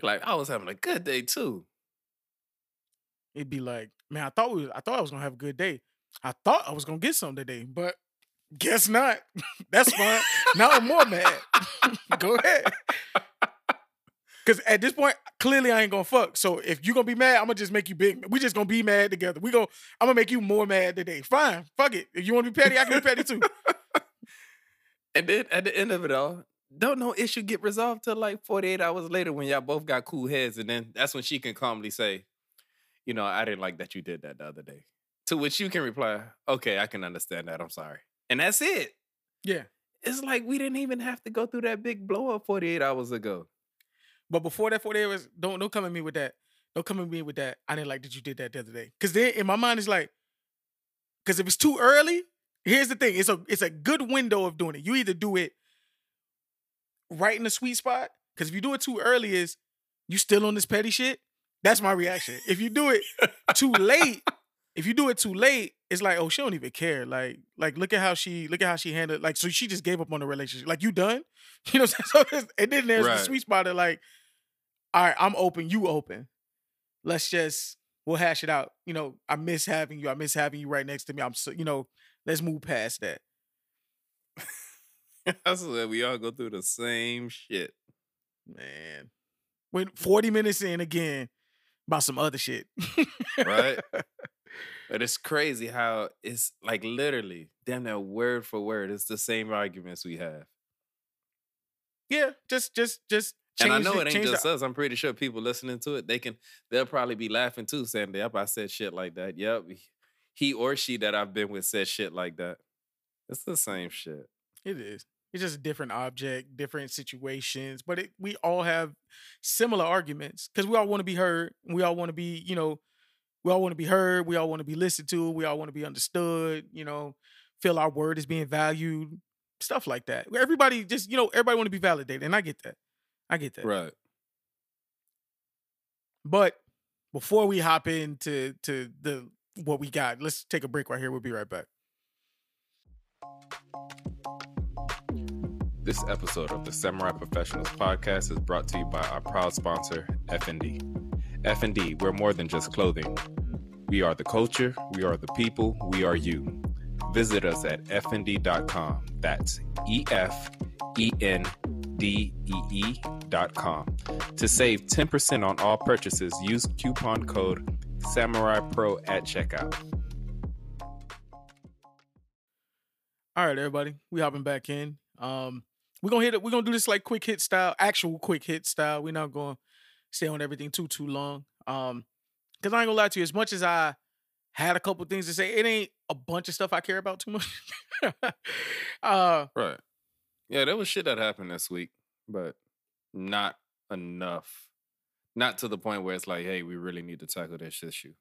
Like, I was having a good day too. It'd be like, man, I thought we, I thought I was gonna have a good day. I thought I was gonna get something today, but guess not. That's fine. Now I'm more mad. Go ahead. Because at this point, clearly I ain't going to fuck. So if you're going to be mad, I'm going to just make you big. We just going to be mad together. We gonna, I'm going to make you more mad today. Fine. Fuck it. If you want to be petty, I can be petty too. And then at the end of it all, don't no issue get resolved till like forty-eight hours later when y'all both got cool heads. And then that's when she can calmly say, you know, I didn't like that you did that the other day. To which you can reply, okay, I can understand that. I'm sorry. And that's it. Yeah. It's like we didn't even have to go through that big blow up forty-eight hours ago. But before that, forty hours, don't don't come at me with that. Don't come at me with that. I didn't like that you did that the other day. Because then in my mind, it's like, because if it's too early, here's the thing. It's a it's a good window of doing it. You either do it right in the sweet spot, because if you do it too early, is you still on this petty shit? That's my reaction. If you do it too late, if you do it too late, it's like, oh, she don't even care. Like, like look at how she look at how she handled. Like, so she just gave up on the relationship. Like, you done? You know what I'm saying? So and then there's right. the sweet spot of like, all right, I'm open, you open. Let's just, we'll hash it out. You know, I miss having you. I miss having you right next to me. I'm so, you know, let's move past that. That's what we all go through the same shit. Man. When forty minutes in again about some other shit. Right? But it's crazy how it's like literally, damn that word for word, it's the same arguments we have. yeah, just, just, just. Change and I know the, it ain't just the, us. I'm pretty sure people listening to it, they can, they'll probably be laughing too, saying, "Yep, I said shit like that. Yep, he or she that I've been with said shit like that." It's the same shit. It is. It's just a different object, different situations, but it, we all have similar arguments because we all want to be heard. We all want to be, you know, we all want to be heard. We all want to be listened to. We all want to be understood. You know, feel our word is being valued. Stuff like that. Everybody just, you know, everybody want to be validated, and I get that. I get that. Right. But before we hop into to the what we got, let's take a break right here. We'll be right back. This episode of the Samurai Professionals Podcast is brought to you by our proud sponsor, F N D. F N D, we're more than just clothing. We are the culture. We are the people. We are you. Visit us at F N D dot com. That's E F E N D E E dot com to save ten percent on all purchases. Use coupon code Samurai Pro at checkout. All right, everybody, we hopping back in. Um, we're gonna hit it. We're gonna do this like quick hit style, actual quick hit style. We're not gonna stay on everything too too long. Um, because I ain't gonna lie to you. As much as I had a couple things to say, it ain't a bunch of stuff I care about too much. uh, right. Yeah, there was shit that happened this week, but not enough. Not to the point where it's like, hey, we really need to tackle this issue.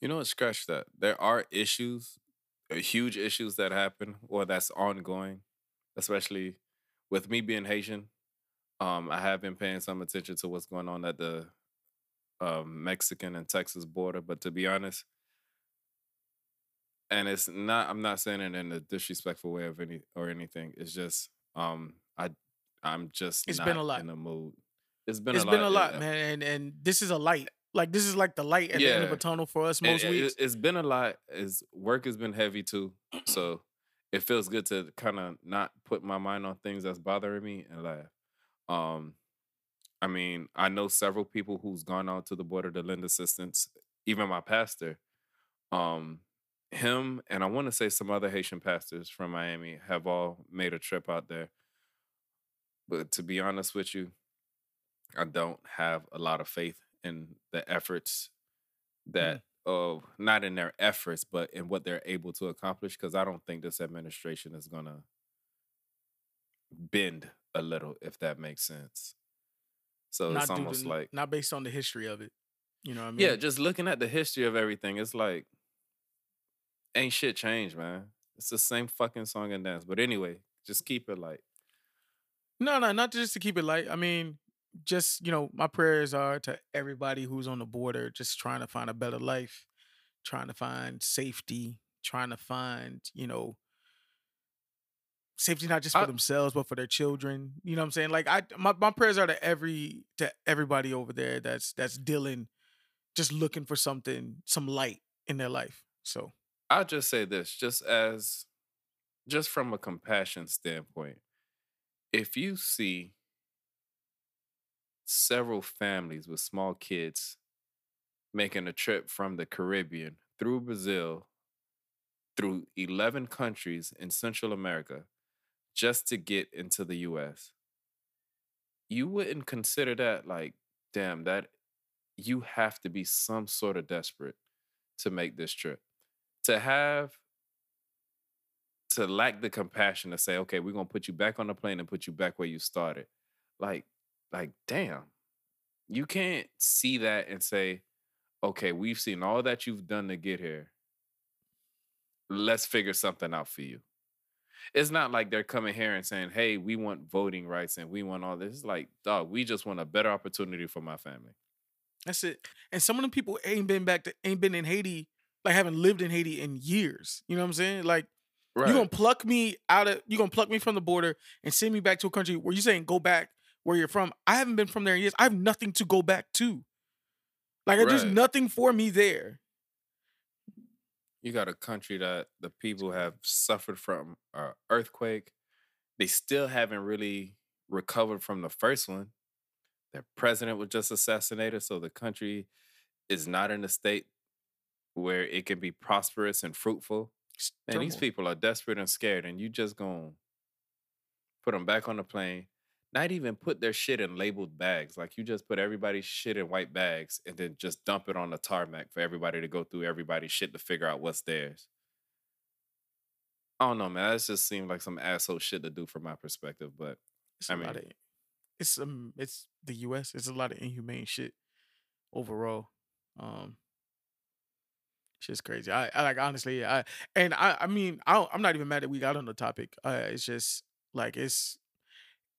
You know what? Scratch that. There are issues, huge issues that happen or that's ongoing, especially with me being Haitian. Um, I have been paying some attention to what's going on at the uh, Mexican and Texas border, but to be honest, and it's not, I'm not saying it in a disrespectful way of any or anything. It's just, um, I, I'm just it's not been a lot. in the mood. It's been it's a lot. It's been a lot, yeah. man. And and this is a light. Like, this is like the light at yeah. the end of a tunnel for us most it, weeks. It, it's been a lot. It's, work has been heavy, too. So it feels good to kind of not put my mind on things that's bothering me and laugh. Um, I mean, I know several people who's gone out to the border to lend assistance, even my pastor. Um... Him and I want to say some other Haitian pastors from Miami have all made a trip out there. But to be honest with you, I don't have a lot of faith in the efforts that, mm. uh, not in their efforts, but in what they're able to accomplish, because I don't think this administration is going to bend a little, if that makes sense. So not it's almost the, like... Not based on the history of it. You know what I mean? Yeah, just looking at the history of everything, it's like, ain't shit changed, man. It's the same fucking song and dance. But anyway, just keep it light. No, no, not just to keep it light. I mean, just, you know, my prayers are to everybody who's on the border just trying to find a better life, trying to find safety, trying to find, you know, safety not just for I, themselves, but for their children. You know what I'm saying? Like, I, my, my prayers are to every to everybody over there that's that's dealing, just looking for something, some light in their life. So I'll just say this, just as, just from a compassion standpoint, if you see several families with small kids making a trip from the Caribbean through Brazil, through eleven countries in Central America, just to get into the U S, you wouldn't consider that like, damn, that you have to be some sort of desperate to make this trip. To have, to lack the compassion to say, okay, we're going to put you back on the plane and put you back where you started. Like, like, damn. You can't see that and say, okay, we've seen all that you've done to get here. Let's figure something out for you. It's not like they're coming here and saying, hey, we want voting rights and we want all this. It's like, dog, we just want a better opportunity for my family. That's it. And some of them people ain't been back to, ain't been in Haiti, like, haven't lived in Haiti in years. You know what I'm saying? Like, right. You're going to pluck me out of... You're going to pluck me from the border and send me back to a country where you're saying go back where you're from. I haven't been from there in years. I have nothing to go back to. Like, right. There's nothing for me there. You got a country that the people have suffered from an earthquake. They still haven't really recovered from the first one. Their president was just assassinated, so the country is not in a state where it can be prosperous and fruitful. And these people are desperate and scared, and you just gonna put them back on the plane, not even put their shit in labeled bags. Like, you just put everybody's shit in white bags and then just dump it on the tarmac for everybody to go through everybody's shit to figure out what's theirs. I don't know, man. That just seemed like some asshole shit to do from my perspective, but it's I mean... Of, it's, um, it's the U S. It's a lot of inhumane shit overall. Um, shit's crazy. I, I like, honestly, I... And I, I mean, I don't, I'm not even mad that we got on the topic. Uh, it's just, like, it's...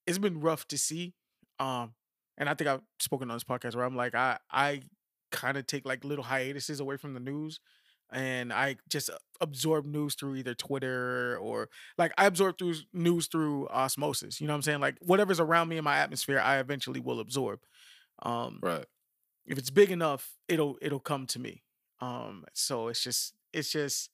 It's been rough to see. Um, and I think I've spoken on this podcast where I'm like, I I kind of take like little hiatuses away from the news. And I just absorb news through either Twitter or like I absorb through news through osmosis. You know what I'm saying? Like whatever's around me in my atmosphere, I eventually will absorb. Um, right. If it's big enough, it'll it'll come to me. Um, so it's just it's just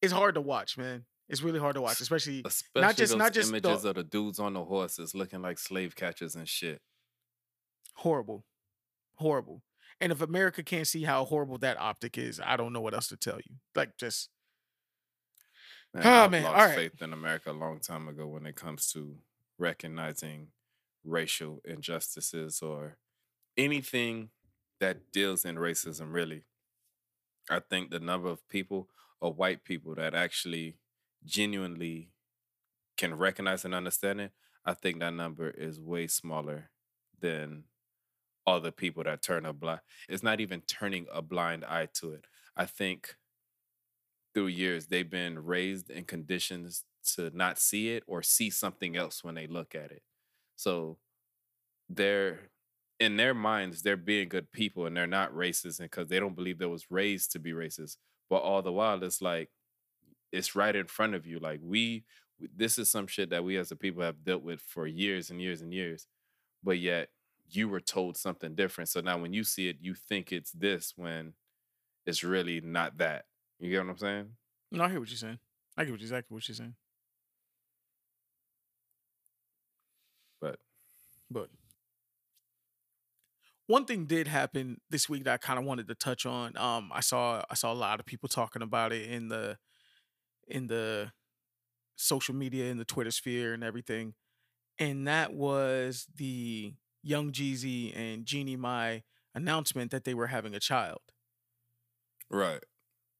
it's hard to watch, man. It's really hard to watch, especially, especially not just those not just images the, of the dudes on the horses looking like slave catchers and shit. Horrible, horrible. And if America can't see how horrible that optic is, I don't know what else to tell you. Like, just man, oh I've man, lost all right. faith in America a long time ago when it comes to recognizing racial injustices or anything that deals in racism. Really, I think the number of people or white people that actually genuinely can recognize and understand it, I think that number is way smaller than other people that turn a blind. It's not even turning a blind eye to it. I think through years, they've been raised in conditions to not see it or see something else when they look at it. So they're, in their minds, they're being good people and they're not racist because they don't believe they was raised to be racist. But all the while, it's like, it's right in front of you. Like, we, this is some shit that we as a people have dealt with for years and years and years, but yet you were told something different. So now when you see it, you think it's this when it's really not that. You get what I'm saying? No, I hear what you're saying. I get exactly what you're saying. But. But. One thing did happen this week that I kind of wanted to touch on. Um, I saw I saw a lot of people talking about it in the in the social media, in the Twitter sphere and everything. And that was the Young Jeezy and Jeannie Mai announcement that they were having a child. Right.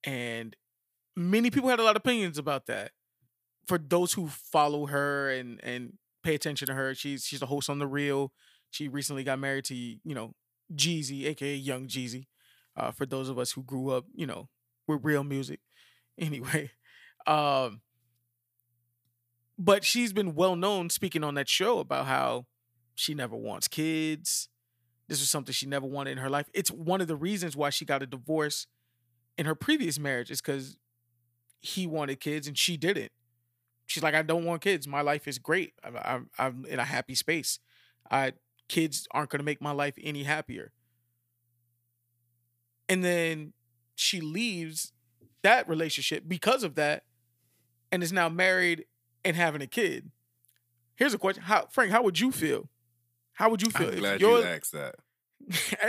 And many people had a lot of opinions about that. For those who follow her and, and pay attention to her, she's she's the host on The Real. She recently got married to, you know, Jeezy, a k a. Young Jeezy. Uh, for those of us who grew up, you know, with real music. Anyway. Um, but she's been well known speaking on that show about how she never wants kids. This was something she never wanted in her life. It's one of the reasons why she got a divorce in her previous marriage is because he wanted kids and she didn't. She's like, I don't want kids. My life is great. I'm, I'm, I'm in a happy space. I kids aren't going to make my life any happier. And then she leaves that relationship because of that. And is now married and having a kid. Here's a question. How, Frank, how would you feel? How would you feel? I'm glad you asked that.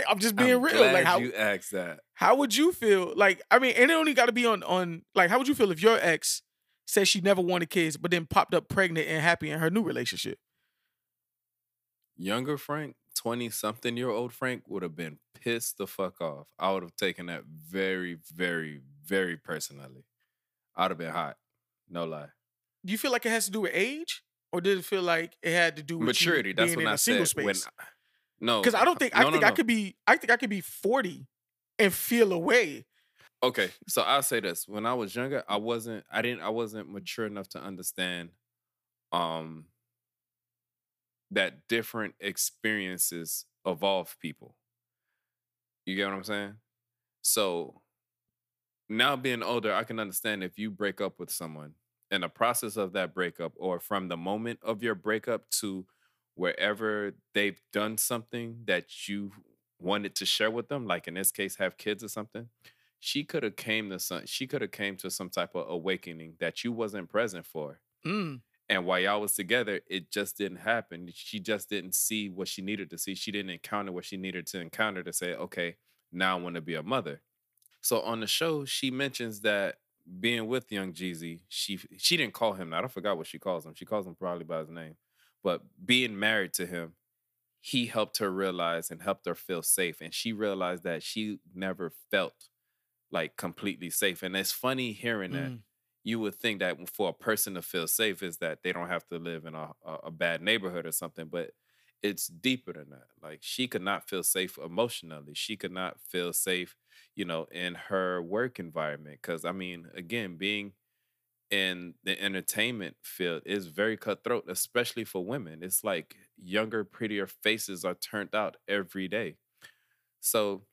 I'm just being I'm real. Glad like how you asked that. How would you feel? Like, I mean, and it only got to be on, on, like, how would you feel if your ex said she never wanted kids, but then popped up pregnant and happy in her new relationship? Younger Frank, twenty-something-year-old Frank, would have been pissed the fuck off. I would have taken that very, very, very personally. I would have been hot. No lie. Do you feel like it has to do with age? Or did it feel like it had to do with maturity? You being that's what in I a said. Single when, no. Because I don't think, no, I think no, no. I could be, I think I could be forty and feel away. Okay. So I'll say this. When I was younger, I wasn't, I didn't, I wasn't mature enough to understand um, that different experiences evolve people. You get what I'm saying? So now being older, I can understand if you break up with someone, in the process of that breakup or from the moment of your breakup to wherever they've done something that you wanted to share with them, like in this case, have kids or something, she could have came to some, she could have came to some type of awakening that you wasn't present for. Mm. And while y'all was together, it just didn't happen. She just didn't see what she needed to see. She didn't encounter what she needed to encounter to say, okay, now I want to be a mother. So on the show, she mentions that being with Young Jeezy, she she didn't call him that. I forgot what she calls him. She calls him probably by his name. But being married to him, he helped her realize and helped her feel safe. And she realized that she never felt like completely safe. And it's funny hearing mm. that. You would think that for a person to feel safe is that they don't have to live in a, a, a bad neighborhood or something, but it's deeper than that. Like, she could not feel safe emotionally. She could not feel safe, you know, in her work environment. Because, I mean, again, being in the entertainment field is very cutthroat, especially for women. It's like younger, prettier faces are turned out every day. So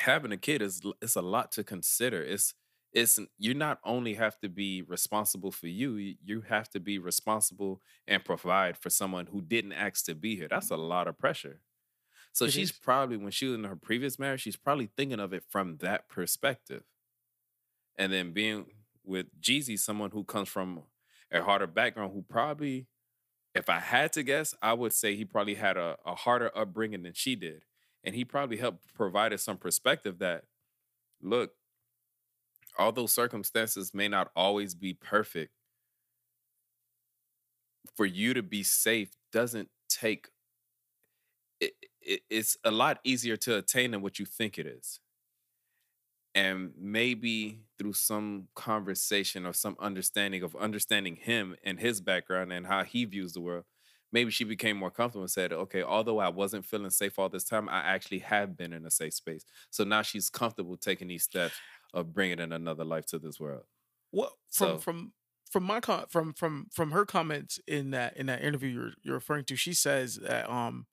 having a kid is it's a lot to consider. It's It's you not only have to be responsible for you, you have to be responsible and provide for someone who didn't ask to be here. That's a lot of pressure. So she's probably, when she was in her previous marriage, she's probably thinking of it from that perspective. And then being with Jeezy, someone who comes from a harder background, who probably, if I had to guess, I would say he probably had a, a harder upbringing than she did. And he probably helped provide us some perspective that, look, although circumstances may not always be perfect, for you to be safe doesn't take... It, it, it's a lot easier to attain than what you think it is. And maybe through some conversation or some understanding of understanding him and his background and how he views the world, maybe she became more comfortable and said, okay, although I wasn't feeling safe all this time, I actually have been in a safe space. So now she's comfortable taking these steps of bringing in another life to this world. Well, from so. from from my com- from from from her comments in that in that interview you're you're referring to, she says that um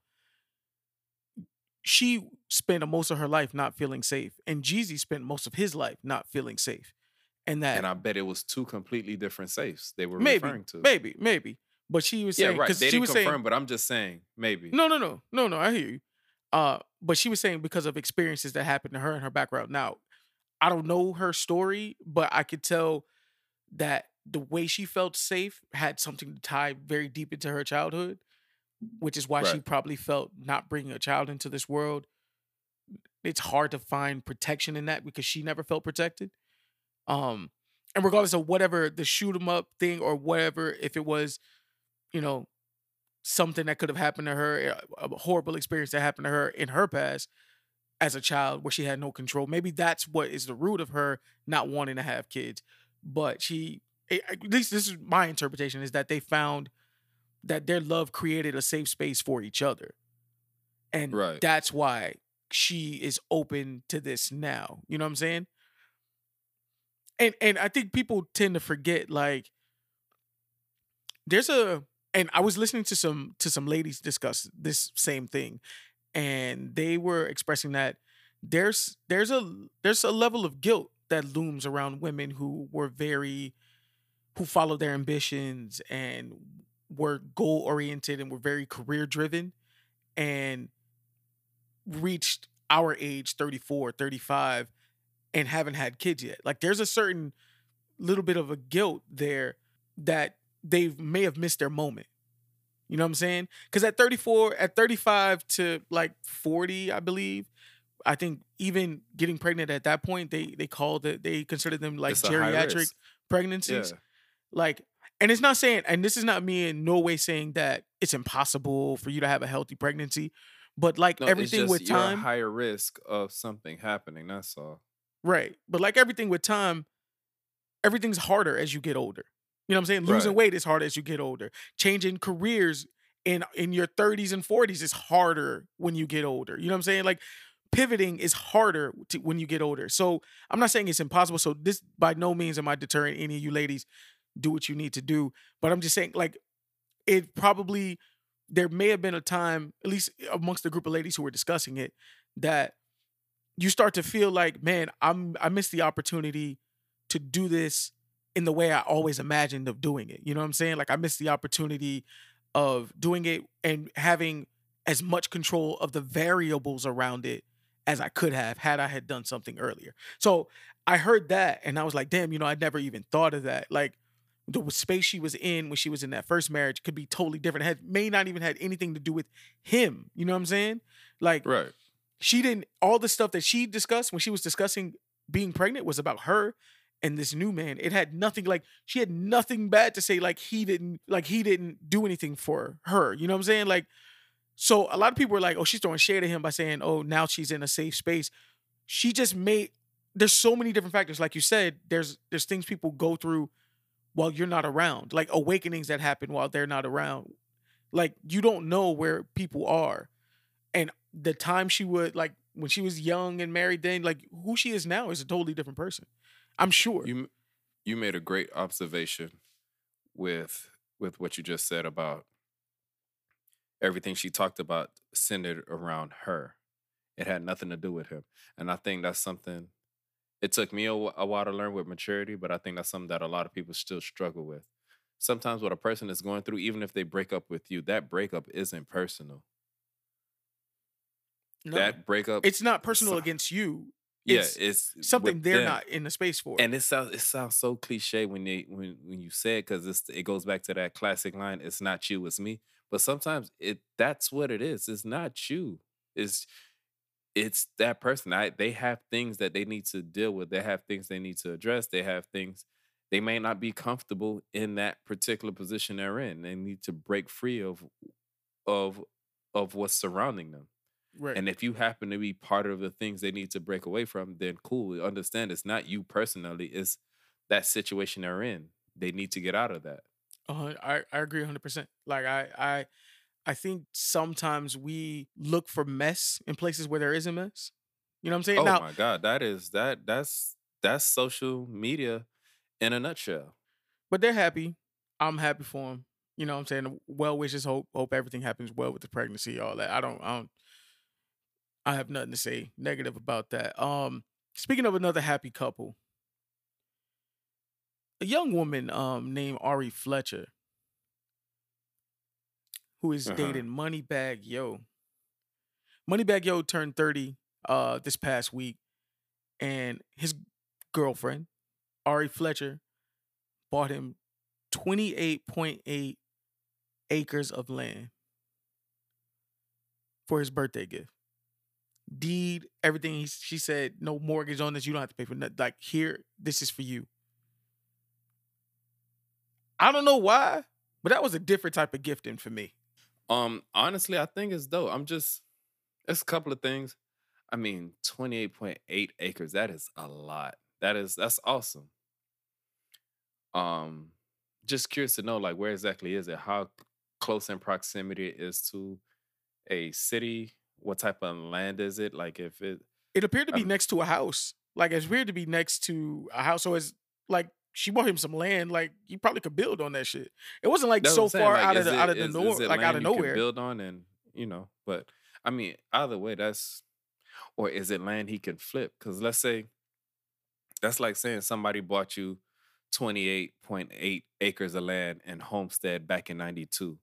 she spent most of her life not feeling safe, and Jeezy spent most of his life not feeling safe, and that and I bet it was two completely different safes they were maybe, referring to. Maybe, maybe, but she was saying, yeah, right. They she didn't was confirm, saying, but I'm just saying maybe. No, no, no, no, no. I hear you, uh, but she was saying because of experiences that happened to her and her background now. I don't know her story, but I could tell that the way she felt safe had something to tie very deep into her childhood, which is why right. she probably felt not bringing a child into this world. It's hard to find protection in that because she never felt protected. Um, and regardless of whatever the shoot 'em up thing or whatever, if it was, you know, something that could have happened to her, a horrible experience that happened to her in her past, as a child where she had no control. Maybe that's what is the root of her not wanting to have kids. But she, at least this is my interpretation, is that they found that their love created a safe space for each other. And right. that's why she is open to this now. You know what I'm saying? And and I think people tend to forget, like, there's a, and I was listening to some to some ladies discuss this same thing. And they were expressing that there's there's a there's a level of guilt that looms around women who were very, who followed their ambitions and were goal oriented and were very career driven and reached our age, thirty-four, thirty-five, and haven't had kids yet. Like, there's a certain little bit of a guilt there that they may have missed their moment. You know what I'm saying? Because at thirty-four, at thirty-five to like forty, I believe, I think even getting pregnant at that point, they they called it, they considered them like geriatric pregnancies. Yeah. Like, and it's not saying, and this is not me in no way saying that it's impossible for you to have a healthy pregnancy, but like no, everything it's just, with time, you're at higher risk of something happening. That's all. Right, but like everything with time, everything's harder as you get older. You know what I'm saying? Losing right. weight is harder as you get older. Changing careers in, in your thirties and forties is harder when you get older. You know what I'm saying? Like, pivoting is harder to, when you get older. So I'm not saying it's impossible. So this, by no means am I deterring any of you ladies. Do what you need to do. But I'm just saying, like, it probably, there may have been a time, at least amongst the group of ladies who were discussing it, that you start to feel like, man, I'm I missed the opportunity to do this in the way I always imagined of doing it. You know what I'm saying? Like, I missed the opportunity of doing it and having as much control of the variables around it as I could have had I had done something earlier. So I heard that and I was like, damn, you know, I never even thought of that. Like, the space she was in when she was in that first marriage could be totally different. It had, may not even had anything to do with him. You know what I'm saying? Like, right. she didn't, all the stuff that she discussed when she was discussing being pregnant was about her and this new man, it had nothing, like, she had nothing bad to say, like, he didn't, like, he didn't do anything for her. You know what I'm saying? Like, so a lot of people were like, oh, she's throwing shade at him by saying, oh, now she's in a safe space. She just made, there's so many different factors. Like you said, there's there's things people go through while you're not around, like awakenings that happen while they're not around. Like, you don't know where people are. And the time she would, like, when she was young and married then, like, who she is now is a totally different person. I'm sure. You you made a great observation with with what you just said about everything she talked about centered around her. It had nothing to do with him. And I think that's something, it took me a, a while to learn with maturity, but I think that's something that a lot of people still struggle with. Sometimes what a person is going through, even if they break up with you, that breakup isn't personal. No, that breakup, it's not personal so, against you. It's yeah, it's something they're them. not in the space for. And it sounds it sounds so cliche when they when when you say it, because it goes back to that classic line: "It's not you, it's me." But sometimes it that's what it is. It's not you. It's it's that person. I, they have things that they need to deal with. They have things they need to address. They have things they may not be comfortable in that particular position they're in. They need to break free of of of what's surrounding them. Right. And if you happen to be part of the things they need to break away from, then cool, understand it's not you personally, it's that situation they're in. They need to get out of that. Uh, I, I agree one hundred percent. Like, I, I I think sometimes we look for mess in places where there is a mess. You know what I'm saying? Oh, now, my God, that is, that that's, that's social media in a nutshell. But they're happy. I'm happy for them. You know what I'm saying? Well wishes, hope, hope everything happens well with the pregnancy, all that. I don't, I don't. I have nothing to say negative about that. Um, speaking of another happy couple, a young woman um, named Ari Fletcher, who is uh-huh. dating Moneybagg Yo. Moneybagg Yo turned thirty uh, this past week, and his girlfriend, Ari Fletcher, bought him twenty-eight point eight acres of land for his birthday gift. Deed, everything. He, she said, no mortgage on this. You don't have to pay for nothing. Like, here, this is for you. I don't know why, but that was a different type of gifting for me. Um, honestly, I think it's dope. I'm just, it's a couple of things. I mean, twenty-eight point eight acres. That is a lot. That is, that's awesome. Um, just curious to know, like, where exactly is it? How close in proximity it is to a city? What type of land is it? Like, if it... It appeared to be um, next to a house. Like, it's weird to be next to a house. So it's, like, she bought him some land. Like, you probably could build on that shit. It wasn't, like, so far like, out, of the, it, out of is, the north, like, out of nowhere. Build on and, you know, but, I mean, either way, that's... Or is it land he can flip? Because let's say... That's like saying somebody bought you twenty-eight point eight acres of land in Homestead back in ninety-two.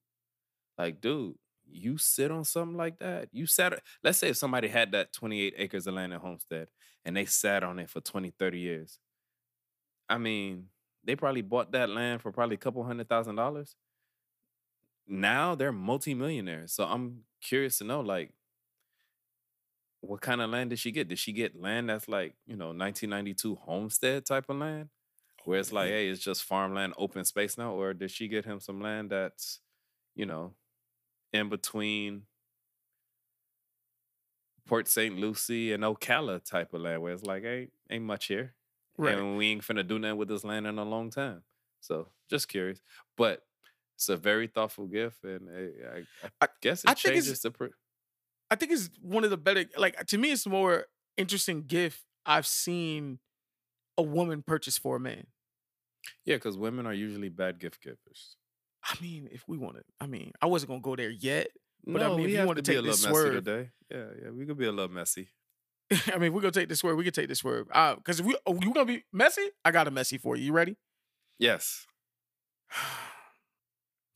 Like, dude... You sit on something like that? You sat... Let's say if somebody had that twenty-eight acres of land in Homestead and they sat on it for twenty, thirty years. I mean, they probably bought that land for probably a couple hundred thousand dollars. Now they're multimillionaires. So I'm curious to know, like, what kind of land did she get? Did she get land that's like, you know, nineteen ninety-two Homestead type of land? Where it's like, hey, it's just farmland, open space now? Or did she get him some land that's, you know... in between Port Saint Lucie and Ocala type of land where it's like, hey, ain't much here. Right. And we ain't finna do nothing with this land in a long time. So, just curious. But it's a very thoughtful gift, and I, I, I guess it I changes the... Pr- I think it's one of the better... Like, to me, it's the more interesting gift I've seen a woman purchase for a man. Yeah, because women are usually bad gift givers. I mean, if we want to, I mean, I wasn't going to go there yet. But no, I mean, if you want to take this swerve. Today. Yeah, yeah, we could be a little messy. I mean, if we're going to take this swerve, we could take this swerve. Because uh, if we, oh, you're going to be messy, I got a messy for you. You ready? Yes.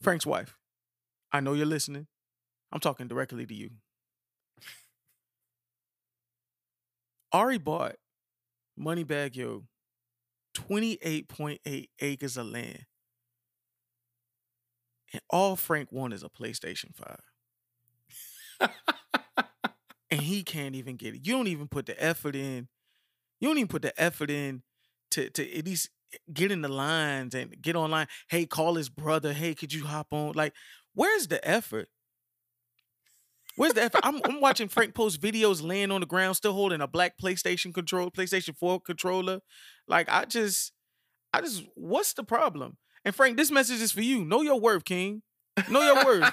Frank's wife, I know you're listening. I'm talking directly to you. Ari bought Moneybagg Yo twenty-eight point eight acres of land. And all Frank wants is a PlayStation five. And he can't even get it. You don't even put the effort in. You don't even put the effort in to to at least get in the lines and get online. Hey, call his brother. Hey, could you hop on? Like, where's the effort? Where's the effort? I'm, I'm watching Frank post videos laying on the ground, still holding a black PlayStation control, PlayStation four controller. Like, I just, I just, what's the problem? And Frank, this message is for you. Know your worth, King. Know your worth.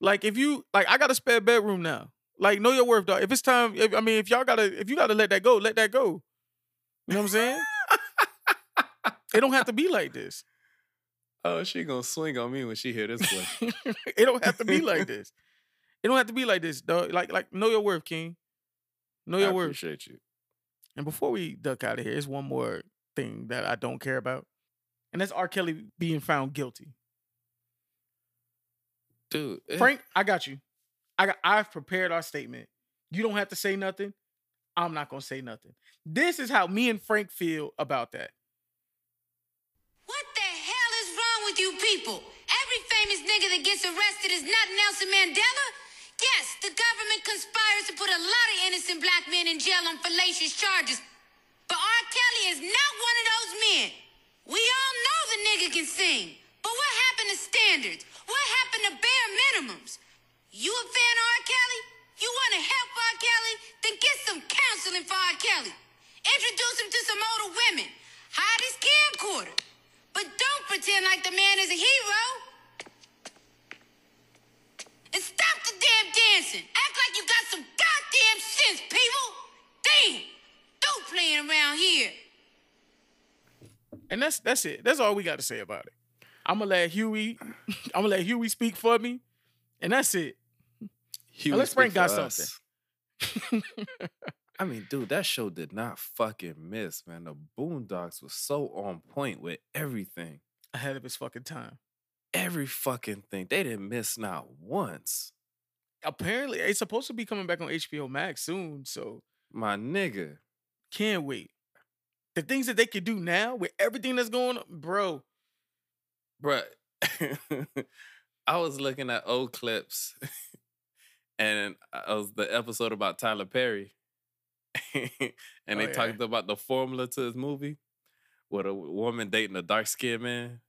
Like, if you, like, I got a spare bedroom now. Like, know your worth, dog. If it's time, if, I mean, if y'all gotta, if you gotta let that go, let that go. You know what I'm saying? It don't have to be like this. Oh, she gonna swing on me when she hear this boy. It don't have to be like this. It don't have to be like this, dog. Like, like, know your worth, King. Know your I worth. Appreciate you. And before we duck out of here, it's one more thing that I don't care about. And that's R. Kelly being found guilty. Dude. Frank, I got you. I got, I've prepared our statement. You don't have to say nothing. I'm not gonna say nothing. This is how me and Frank feel about that. What the hell is wrong with you people? Every famous nigga that gets arrested is not Nelson Mandela? Yes, the government conspires to put a lot of innocent black men in jail on fallacious charges. But R. Kelly is not one of those men. We all know the nigga can sing. But what happened to standards? What happened to bare minimums? You a fan of R. Kelly? You want to help R. Kelly? Then get some counseling for R. Kelly. Introduce him to some older women. Hide his camcorder. But don't pretend like the man is a hero. And stop the damn dancing. Act like you got some goddamn sense, people. Damn. Don't play around here. And that's that's it. That's all we got to say about it. I'm gonna let Huey, I'm gonna let Huey speak for me, and that's it. Huey Unless Frank got us. something. I mean, dude, that show did not fucking miss, man. The Boondocks was so on point with everything. Ahead of its fucking time. Every fucking thing. They didn't miss not once. Apparently, it's supposed to be coming back on H B O Max soon, so. My nigga. Can't wait. The things that they could do now with everything that's going on, bro. Bro, I was looking at old clips and it was the episode about Tyler Perry. and oh, they yeah. talked about the formula to his movie with a woman dating a dark-skinned man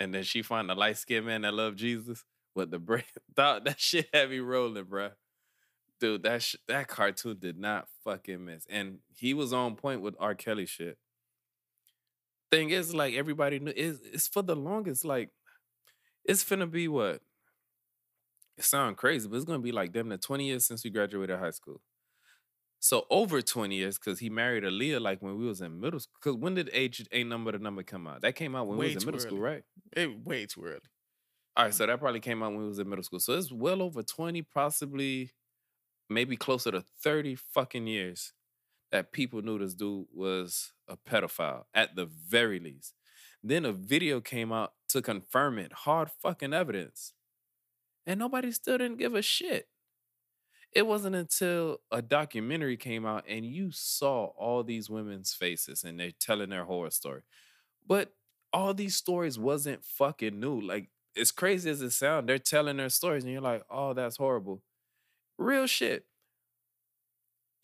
and then she find a light-skinned man that loved Jesus with the bread. That shit had me rolling, bro. Dude, that, sh- that cartoon did not fucking miss. And he was on point with R. Kelly shit. Thing is, like, everybody knew, it's, it's for the longest, like, it's finna be what? It sound crazy, but it's gonna be like damn near twenty years since we graduated high school. So over twenty years, because he married Aaliyah, like, when we was in middle school. Because when did Age Ain't Number the Number come out? That came out when way we was in middle early. school, right? It, way too early. All right, so that probably came out when we was in middle school. So it's well over twenty, possibly, maybe closer to thirty fucking years that people knew this dude was a pedophile, at the very least. Then a video came out to confirm it. Hard fucking evidence. And nobody still didn't give a shit. It wasn't until a documentary came out and you saw all these women's faces and they're telling their horror story. But all these stories wasn't fucking new. Like, as crazy as it sounds, they're telling their stories and you're like, oh, that's horrible. Real shit.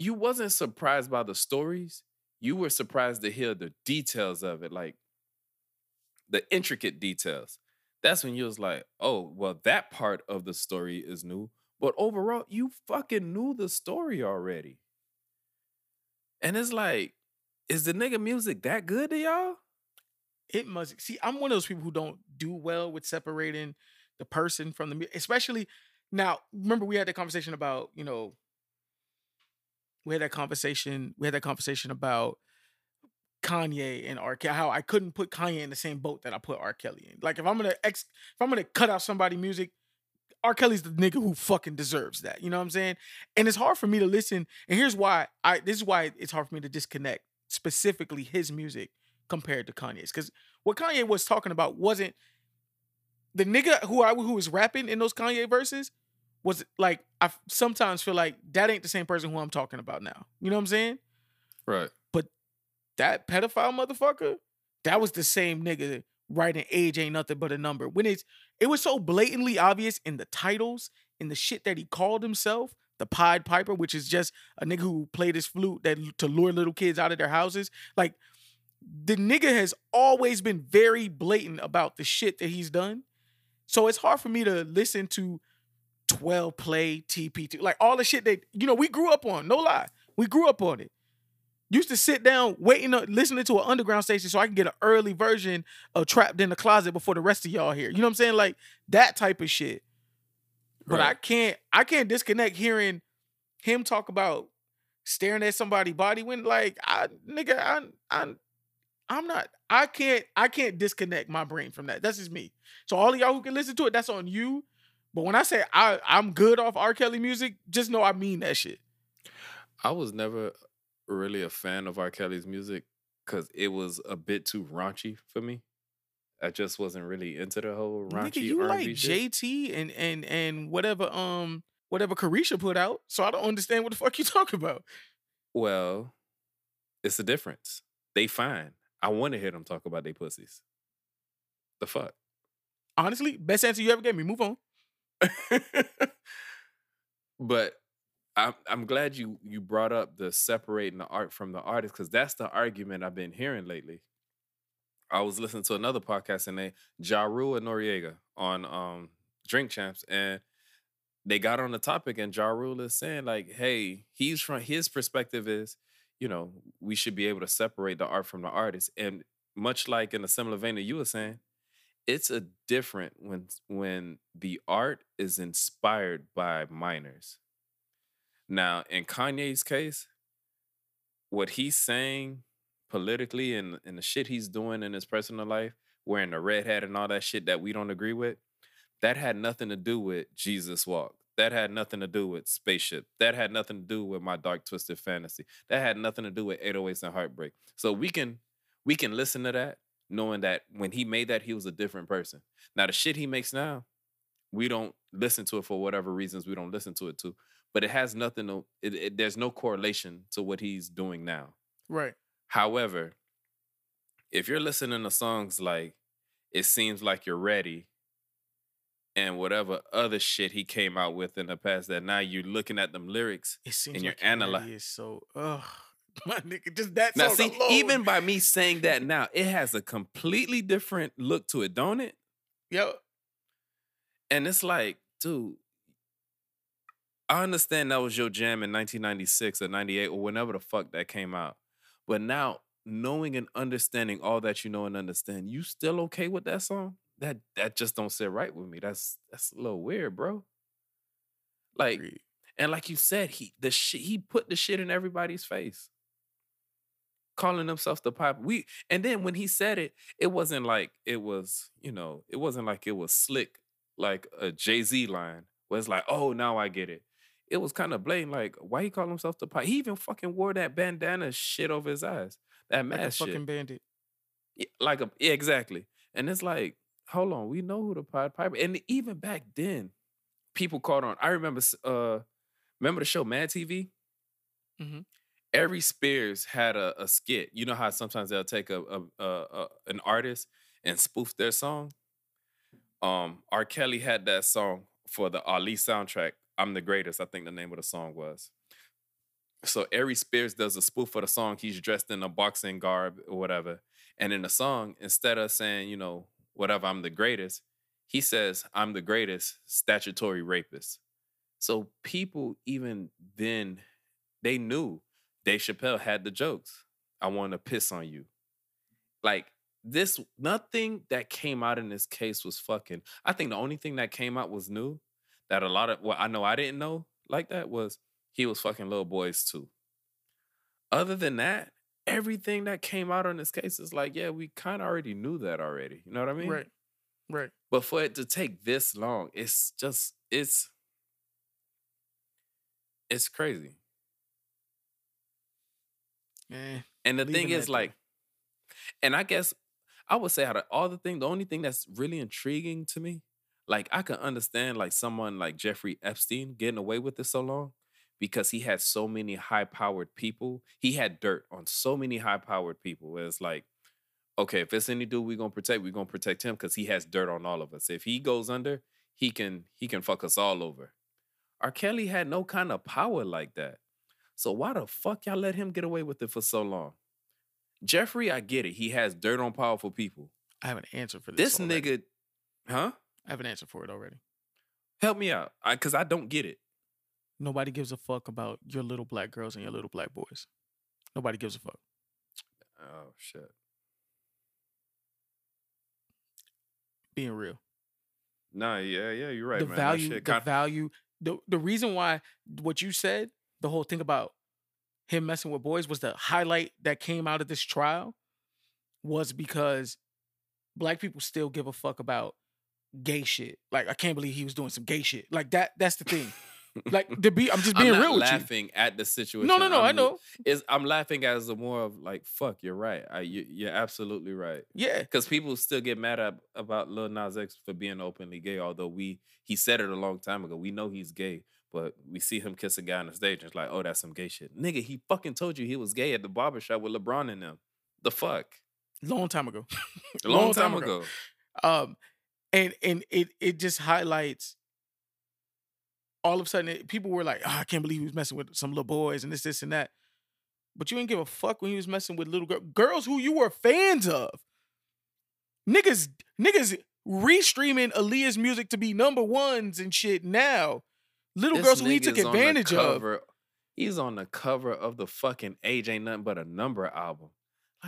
You wasn't surprised by the stories. You were surprised to hear the details of it, like the intricate details. That's when you was like, oh, well, that part of the story is new. But overall, you fucking knew the story already. And it's like, is the nigga music that good to y'all? It must. See, I'm one of those people who don't do well with separating the person from the music. Especially, now, remember we had that conversation about, you know, We had that conversation. We had that conversation about Kanye and R. Kelly. How I couldn't put Kanye in the same boat that I put R. Kelly in. Like, if I'm gonna ex, if I'm gonna cut out somebody's music, R. Kelly's the nigga who fucking deserves that. You know what I'm saying? And it's hard for me to listen. And here's why. I this is why it's hard for me to disconnect specifically his music compared to Kanye's. Because what Kanye was talking about wasn't the nigga who I who was rapping in those Kanye verses. Was like, I sometimes feel like that ain't the same person who I'm talking about now. You know what I'm saying? Right. But that pedophile motherfucker, that was the same nigga writing Age Ain't Nothing But a Number. When it's, it was so blatantly obvious in the titles, in the shit that he called himself, the Pied Piper, which is just a nigga who played his flute that to lure little kids out of their houses. Like, the nigga has always been very blatant about the shit that he's done. So it's hard for me to listen to twelve play, T P two, like all the shit that, you know, we grew up on. No lie. We grew up on it. Used to sit down waiting, to, listening to an underground station so I can get an early version of Trapped in the Closet before the rest of y'all here. You know what I'm saying? Like that type of shit. Right. But I can't, I can't disconnect hearing him talk about staring at somebody's body when like, I, nigga, I, I, I'm not, I can't, I can't disconnect my brain from that. That's just me. So all of y'all who can listen to it, that's on you. But when I say I, I'm good off R. Kelly music, just know I mean that shit. I was never really a fan of R. Kelly's music because it was a bit too raunchy for me. I just wasn't really into the whole raunchy. Nigga, you R and B like shit. J T and and and whatever um whatever Carisha put out, so I don't understand what the fuck you talking about. Well, it's the difference. They fine. I want to hear them talk about their pussies. The fuck. Honestly, best answer you ever gave me. Move on. But I'm I'm glad you you brought up the separating the art from the artist, because that's the argument I've been hearing lately. I was listening to another podcast and they Ja Rule and Noriega on um Drink Champs, and they got on the topic, and Ja Rule is saying like, hey, he's from his perspective is, you know, we should be able to separate the art from the artist. And much like in a similar vein that you were saying, it's a different when when the art is inspired by minors. Now, in Kanye's case, what he's saying politically and, and the shit he's doing in his personal life, wearing the red hat and all that shit that we don't agree with, that had nothing to do with Jesus Walk. That had nothing to do with Spaceship. That had nothing to do with My Dark Twisted Fantasy. That had nothing to do with eight oh eights and Heartbreak. So we can we can listen to that knowing that when he made that, he was a different person. Now, the shit he makes now, we don't listen to it for whatever reasons we don't listen to it to, but it has nothing to, it, it, there's no correlation to what he's doing now. Right. However, if you're listening to songs like It Seems Like You're Ready and whatever other shit he came out with in the past, that now you're looking at them lyrics it seems and you're like analyzing. Is so, ugh, my nigga, just that now, song see, alone. Even by me saying that now, it has a completely different look to it, don't it? Yo. And it's like, dude, I understand that was your jam in nineteen ninety-six or ninety-eight or whenever the fuck that came out. But now, knowing and understanding all that you know and understand, you still okay with that song? That that just don't sit right with me. That's that's a little weird, bro. Like, and like you said, he the shit he put the shit in everybody's face, calling himself the pop. We and then when he said it, it wasn't like it was, you know, it wasn't like it was slick, like a Jay-Z line where it's like, oh, now I get it. It was kind of blatant. Like, why he call himself the pop? He even fucking wore that bandana shit over his eyes, that mask like a shit. Fucking bandit. Yeah, like a yeah, exactly. And it's like, hold on, we know who the Pied Piper. And even back then, people caught on. I remember, uh, remember the show Mad T V? Mm-hmm. Ari Spears had a, a skit. You know how sometimes they'll take a, a, a, a an artist and spoof their song? Um, R. Kelly had that song for the Ali soundtrack, I'm the Greatest, I think the name of the song was. So Ari Spears does a spoof for the song. He's dressed in a boxing garb or whatever. And in the song, instead of saying, you know, whatever, I'm the greatest, he says, I'm the greatest statutory rapist. So people even then, they knew Dave Chappelle had the jokes. I want to piss on you. Like this, nothing that came out in this case was fucking, I think the only thing that came out was new, that a lot of, well, I know I didn't know like that was he was fucking little boys too. Other than that, everything that came out on this case is like, yeah, we kind of already knew that already. You know what I mean? Right, right. But for it to take this long, it's just, it's, it's crazy. Eh, and the thing is like, and I guess I would say out of all the things, the only thing that's really intriguing to me, like I can understand like someone like Jeffrey Epstein getting away with this so long, because he had so many high-powered people. He had dirt on so many high-powered people. It's like, okay, if it's any dude we're going to protect, we're going to protect him because he has dirt on all of us. If he goes under, he can he can fuck us all over. R. Kelly had no kind of power like that. So why the fuck y'all let him get away with it for so long? Jeffrey, I get it. He has dirt on powerful people. I have an answer for this. This already. Nigga, huh? I have an answer for it already. Help me out, I, cause I don't get it. Nobody gives a fuck about your little black girls and your little black boys. Nobody gives a fuck. Oh shit. Being real. Nah, yeah, yeah, you're right. The man. value, shit the con- value, the the reason why what you said. The whole thing about him messing with boys was the highlight that came out of this trial was because black people still give a fuck about gay shit. Like, I can't believe he was doing some gay shit. Like, that that's the thing. Like, to be, I'm just being I'm not real with you. I'm laughing at the situation. No, no, no, I'm, I know. Is I'm laughing as a more of like, fuck, you're right. I, you, you're absolutely right. Yeah. Because people still get mad at, about Lil Nas X for being openly gay, although we he said it a long time ago. We know he's gay. But we see him kiss a guy on the stage, and it's like, oh, that's some gay shit. Nigga, he fucking told you he was gay at the barbershop with LeBron in them. The fuck? Long time ago. a long, long time, time ago. ago. Um, and and it it just highlights, all of a sudden, it, people were like, oh, I can't believe he was messing with some little boys and this, this, and that. But you didn't give a fuck when he was messing with little girl, girls who you were fans of. Niggas, niggas restreaming Aaliyah's music to be number ones and shit now. Little this girls who he took advantage cover, of. He's on the cover of the fucking Age Ain't Nothing But a Number album.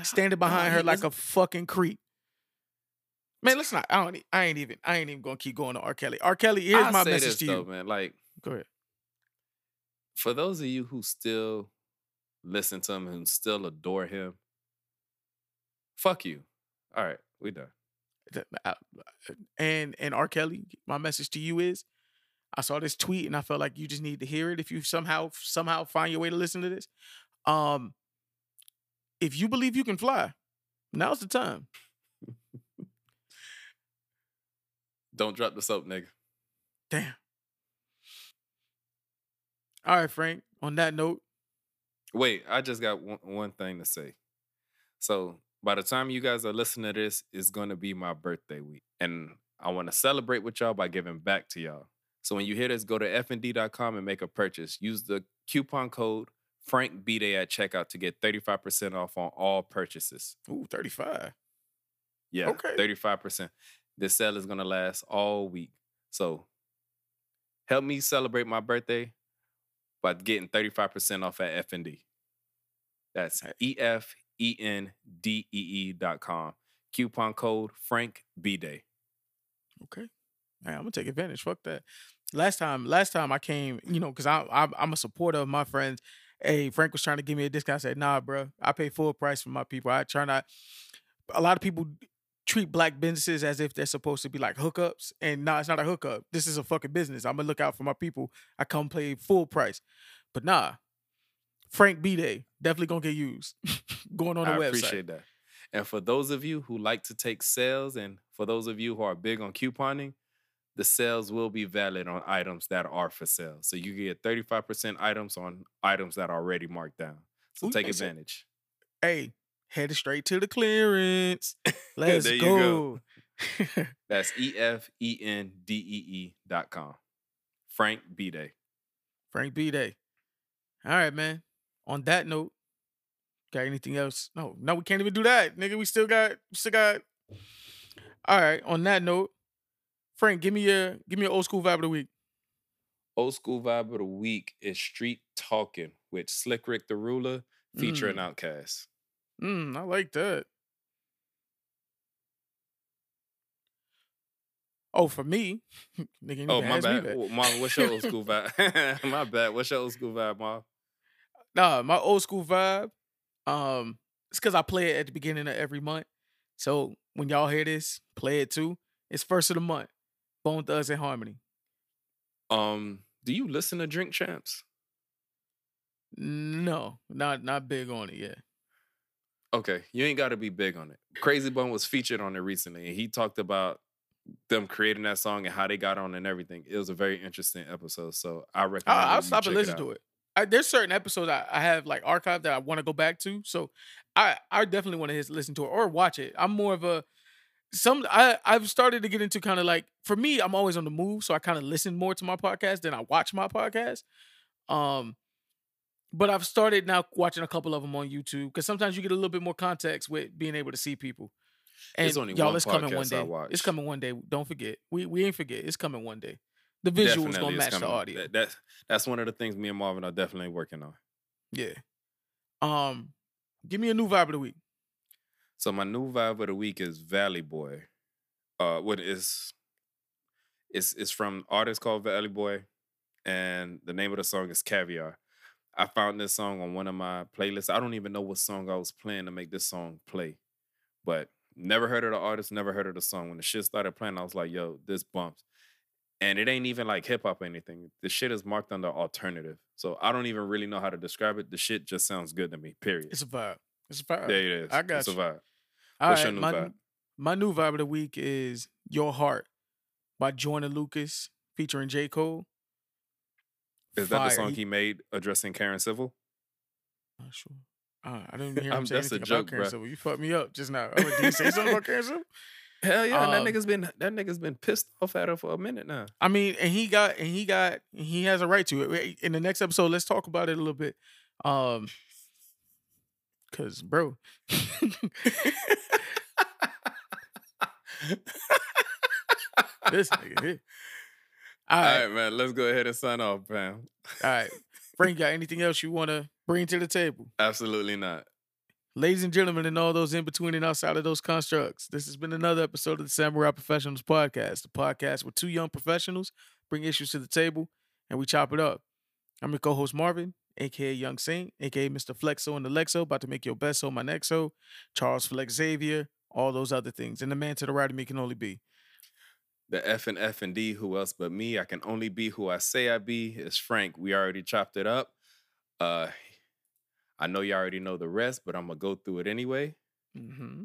Standing behind her like a fucking creep. Man, let's not. I don't. I ain't even. I ain't even gonna keep going to R. Kelly. R. Kelly, here's I'll my say message this, to you, though, man. Like, go ahead. For those of you who still listen to him and still adore him, fuck you. All right, we done. And and R. Kelly, my message to you is. I saw this tweet and I felt like you just need to hear it if you somehow somehow find your way to listen to this. Um, if you believe you can fly, now's the time. Don't drop the soap, nigga. Damn. All right, Frank. On that note. Wait, I just got one, one thing to say. So by the time you guys are listening to this, it's going to be my birthday week. And I want to celebrate with y'all by giving back to y'all. So when you hear this, go to F N D dot com and make a purchase. Use the coupon code FrankBday at checkout to get thirty-five percent off on all purchases. Ooh, thirty-five. Yeah, okay. thirty-five percent. This sale is going to last all week. So help me celebrate my birthday by getting thirty-five percent off at F N D. That's E F E N D E E dot com. Coupon code FrankBday. Okay. Man, I'm gonna take advantage. Fuck that. Last time, last time I came, you know, because I, I, I'm a supporter of my friends. Hey, Frank was trying to give me a discount. I said, nah, bro. I pay full price for my people. I try not. A lot of people treat black businesses as if they're supposed to be like hookups, and nah, it's not a hookup. This is a fucking business. I'm gonna look out for my people. I come pay full price, but nah, Frank B Day definitely gonna get used. Going on the I website. I appreciate that. And for those of you who like to take sales, and for those of you who are big on couponing. The sales will be valid on items that are for sale. So you get thirty-five percent items on items that are already marked down. So Ooh, take advantage. So. Hey, head straight to the clearance. Let's there go. You go. That's E F E N D E E dot com. Frank B Day. Frank B Day. All right, man. On that note, got anything else? No, no, we can't even do that. Nigga, we still got, still got. All right, on that note, Frank, give me your give me your old school vibe of the week. Old school vibe of the week is Street Talking with Slick Rick the Ruler featuring mm. Outkast. Mm, I like that. Oh, for me, nigga. Oh, my bad, Mom. What's your old school vibe? my bad. What's your old school vibe, Mom? Nah, my old school vibe. Um, it's because I play it at the beginning of every month. So when y'all hear this, play it too. It's first of the month. Bone Thugs and Harmony. Um, do you listen to Drink Champs? No, not not big on it yet. Okay, you ain't got to be big on it. Crazy Bone was featured on it recently, and he talked about them creating that song and how they got on and everything. It was a very interesting episode, so I recommend. I'll, I'll stop and listen it to it. I, there's certain episodes I, I have like archived that I want to go back to, so I I definitely want to listen to it or watch it. I'm more of a some I, I've started to get into kind of like, for me, I'm always on the move, so I kind of listen more to my podcast than I watch my podcast. Um, but I've started now watching a couple of them on YouTube because sometimes you get a little bit more context with being able to see people. And it's only y'all, one it's coming one day. It's coming one day. Don't forget. We we ain't forget. It's coming one day. The visuals definitely gonna match coming. The audio. That, that's that's one of the things me and Marvin are definitely working on. Yeah. Um, give me a new vibe of the week. So my new vibe of the week is Valley Boy. Uh, what is? It's it's from an artist called Valley Boy, and the name of the song is Caviar. I found this song on one of my playlists. I don't even know what song I was playing to make this song play, but never heard of the artist, never heard of the song. When the shit started playing, I was like, yo, this bumps. And it ain't even like hip-hop or anything. The shit is marked under alternative. So I don't even really know how to describe it. The shit just sounds good to me, period. It's a vibe. It's a vibe. There it is. I got it's you. It's a vibe. All What's right, your new my, vibe? My new vibe of the week is Your Heart by Joyner Lucas featuring J Cole. Is Fire. That the song he made addressing Karen Civil? Not sure. Uh, I didn't even hear him say anything about Karen Civil. You fucked me up just now. Oh, did you say something about Karen Civil? Hell yeah, um, that nigga's been that nigga's been pissed off at her for a minute now. I mean, and he got and he got he has a right to it. In the next episode, let's talk about it a little bit. Um, cause bro. This nigga here. All right. All right, man. Let's go ahead and sign off, man. All right. Frank, got anything else you want to bring to the table? Absolutely not. Ladies and gentlemen, and all those in between and outside of those constructs, this has been another episode of the Samurai Professionals Podcast, the podcast where two young professionals bring issues to the table and we chop it up. I'm your co-host Marvin, a k a. Young Saint, a k a. Mister Flexo and the Lexo, about to make your best so my next so, Charles Flex Xavier, all those other things. And the man to the right of me can only be. The F and F and D, who else but me? I can only be who I say I be. It's Frank. We already chopped it up. Uh, I know you already know the rest, but I'm going to go through it anyway. Mm-hmm.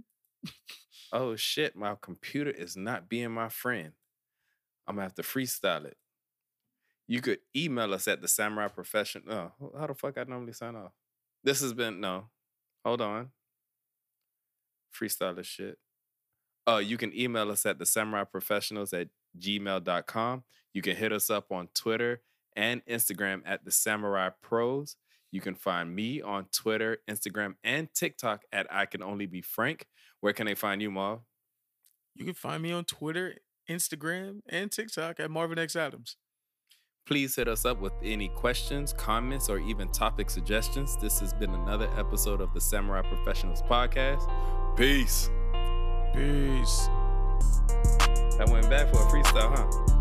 Oh, shit. My computer is not being my friend. I'm going to have to freestyle it. You could email us at the Samurai Professional. Oh, how the fuck I normally sign off? This has been... No. Hold on. Freestyle this shit. Uh, you can email us at the Samurai Professionals at gmail dot com. You can hit us up on Twitter and Instagram at the Samurai Pros. You can find me on Twitter, Instagram, and TikTok at I Can Only Be Frank. Where can they find you, Marv? You can find me on Twitter, Instagram, and TikTok at Marvin X Adams. Please hit us up with any questions, comments, or even topic suggestions. This has been another episode of the Samurai Professionals Podcast. Peace. Peace. That went back for a freestyle, huh?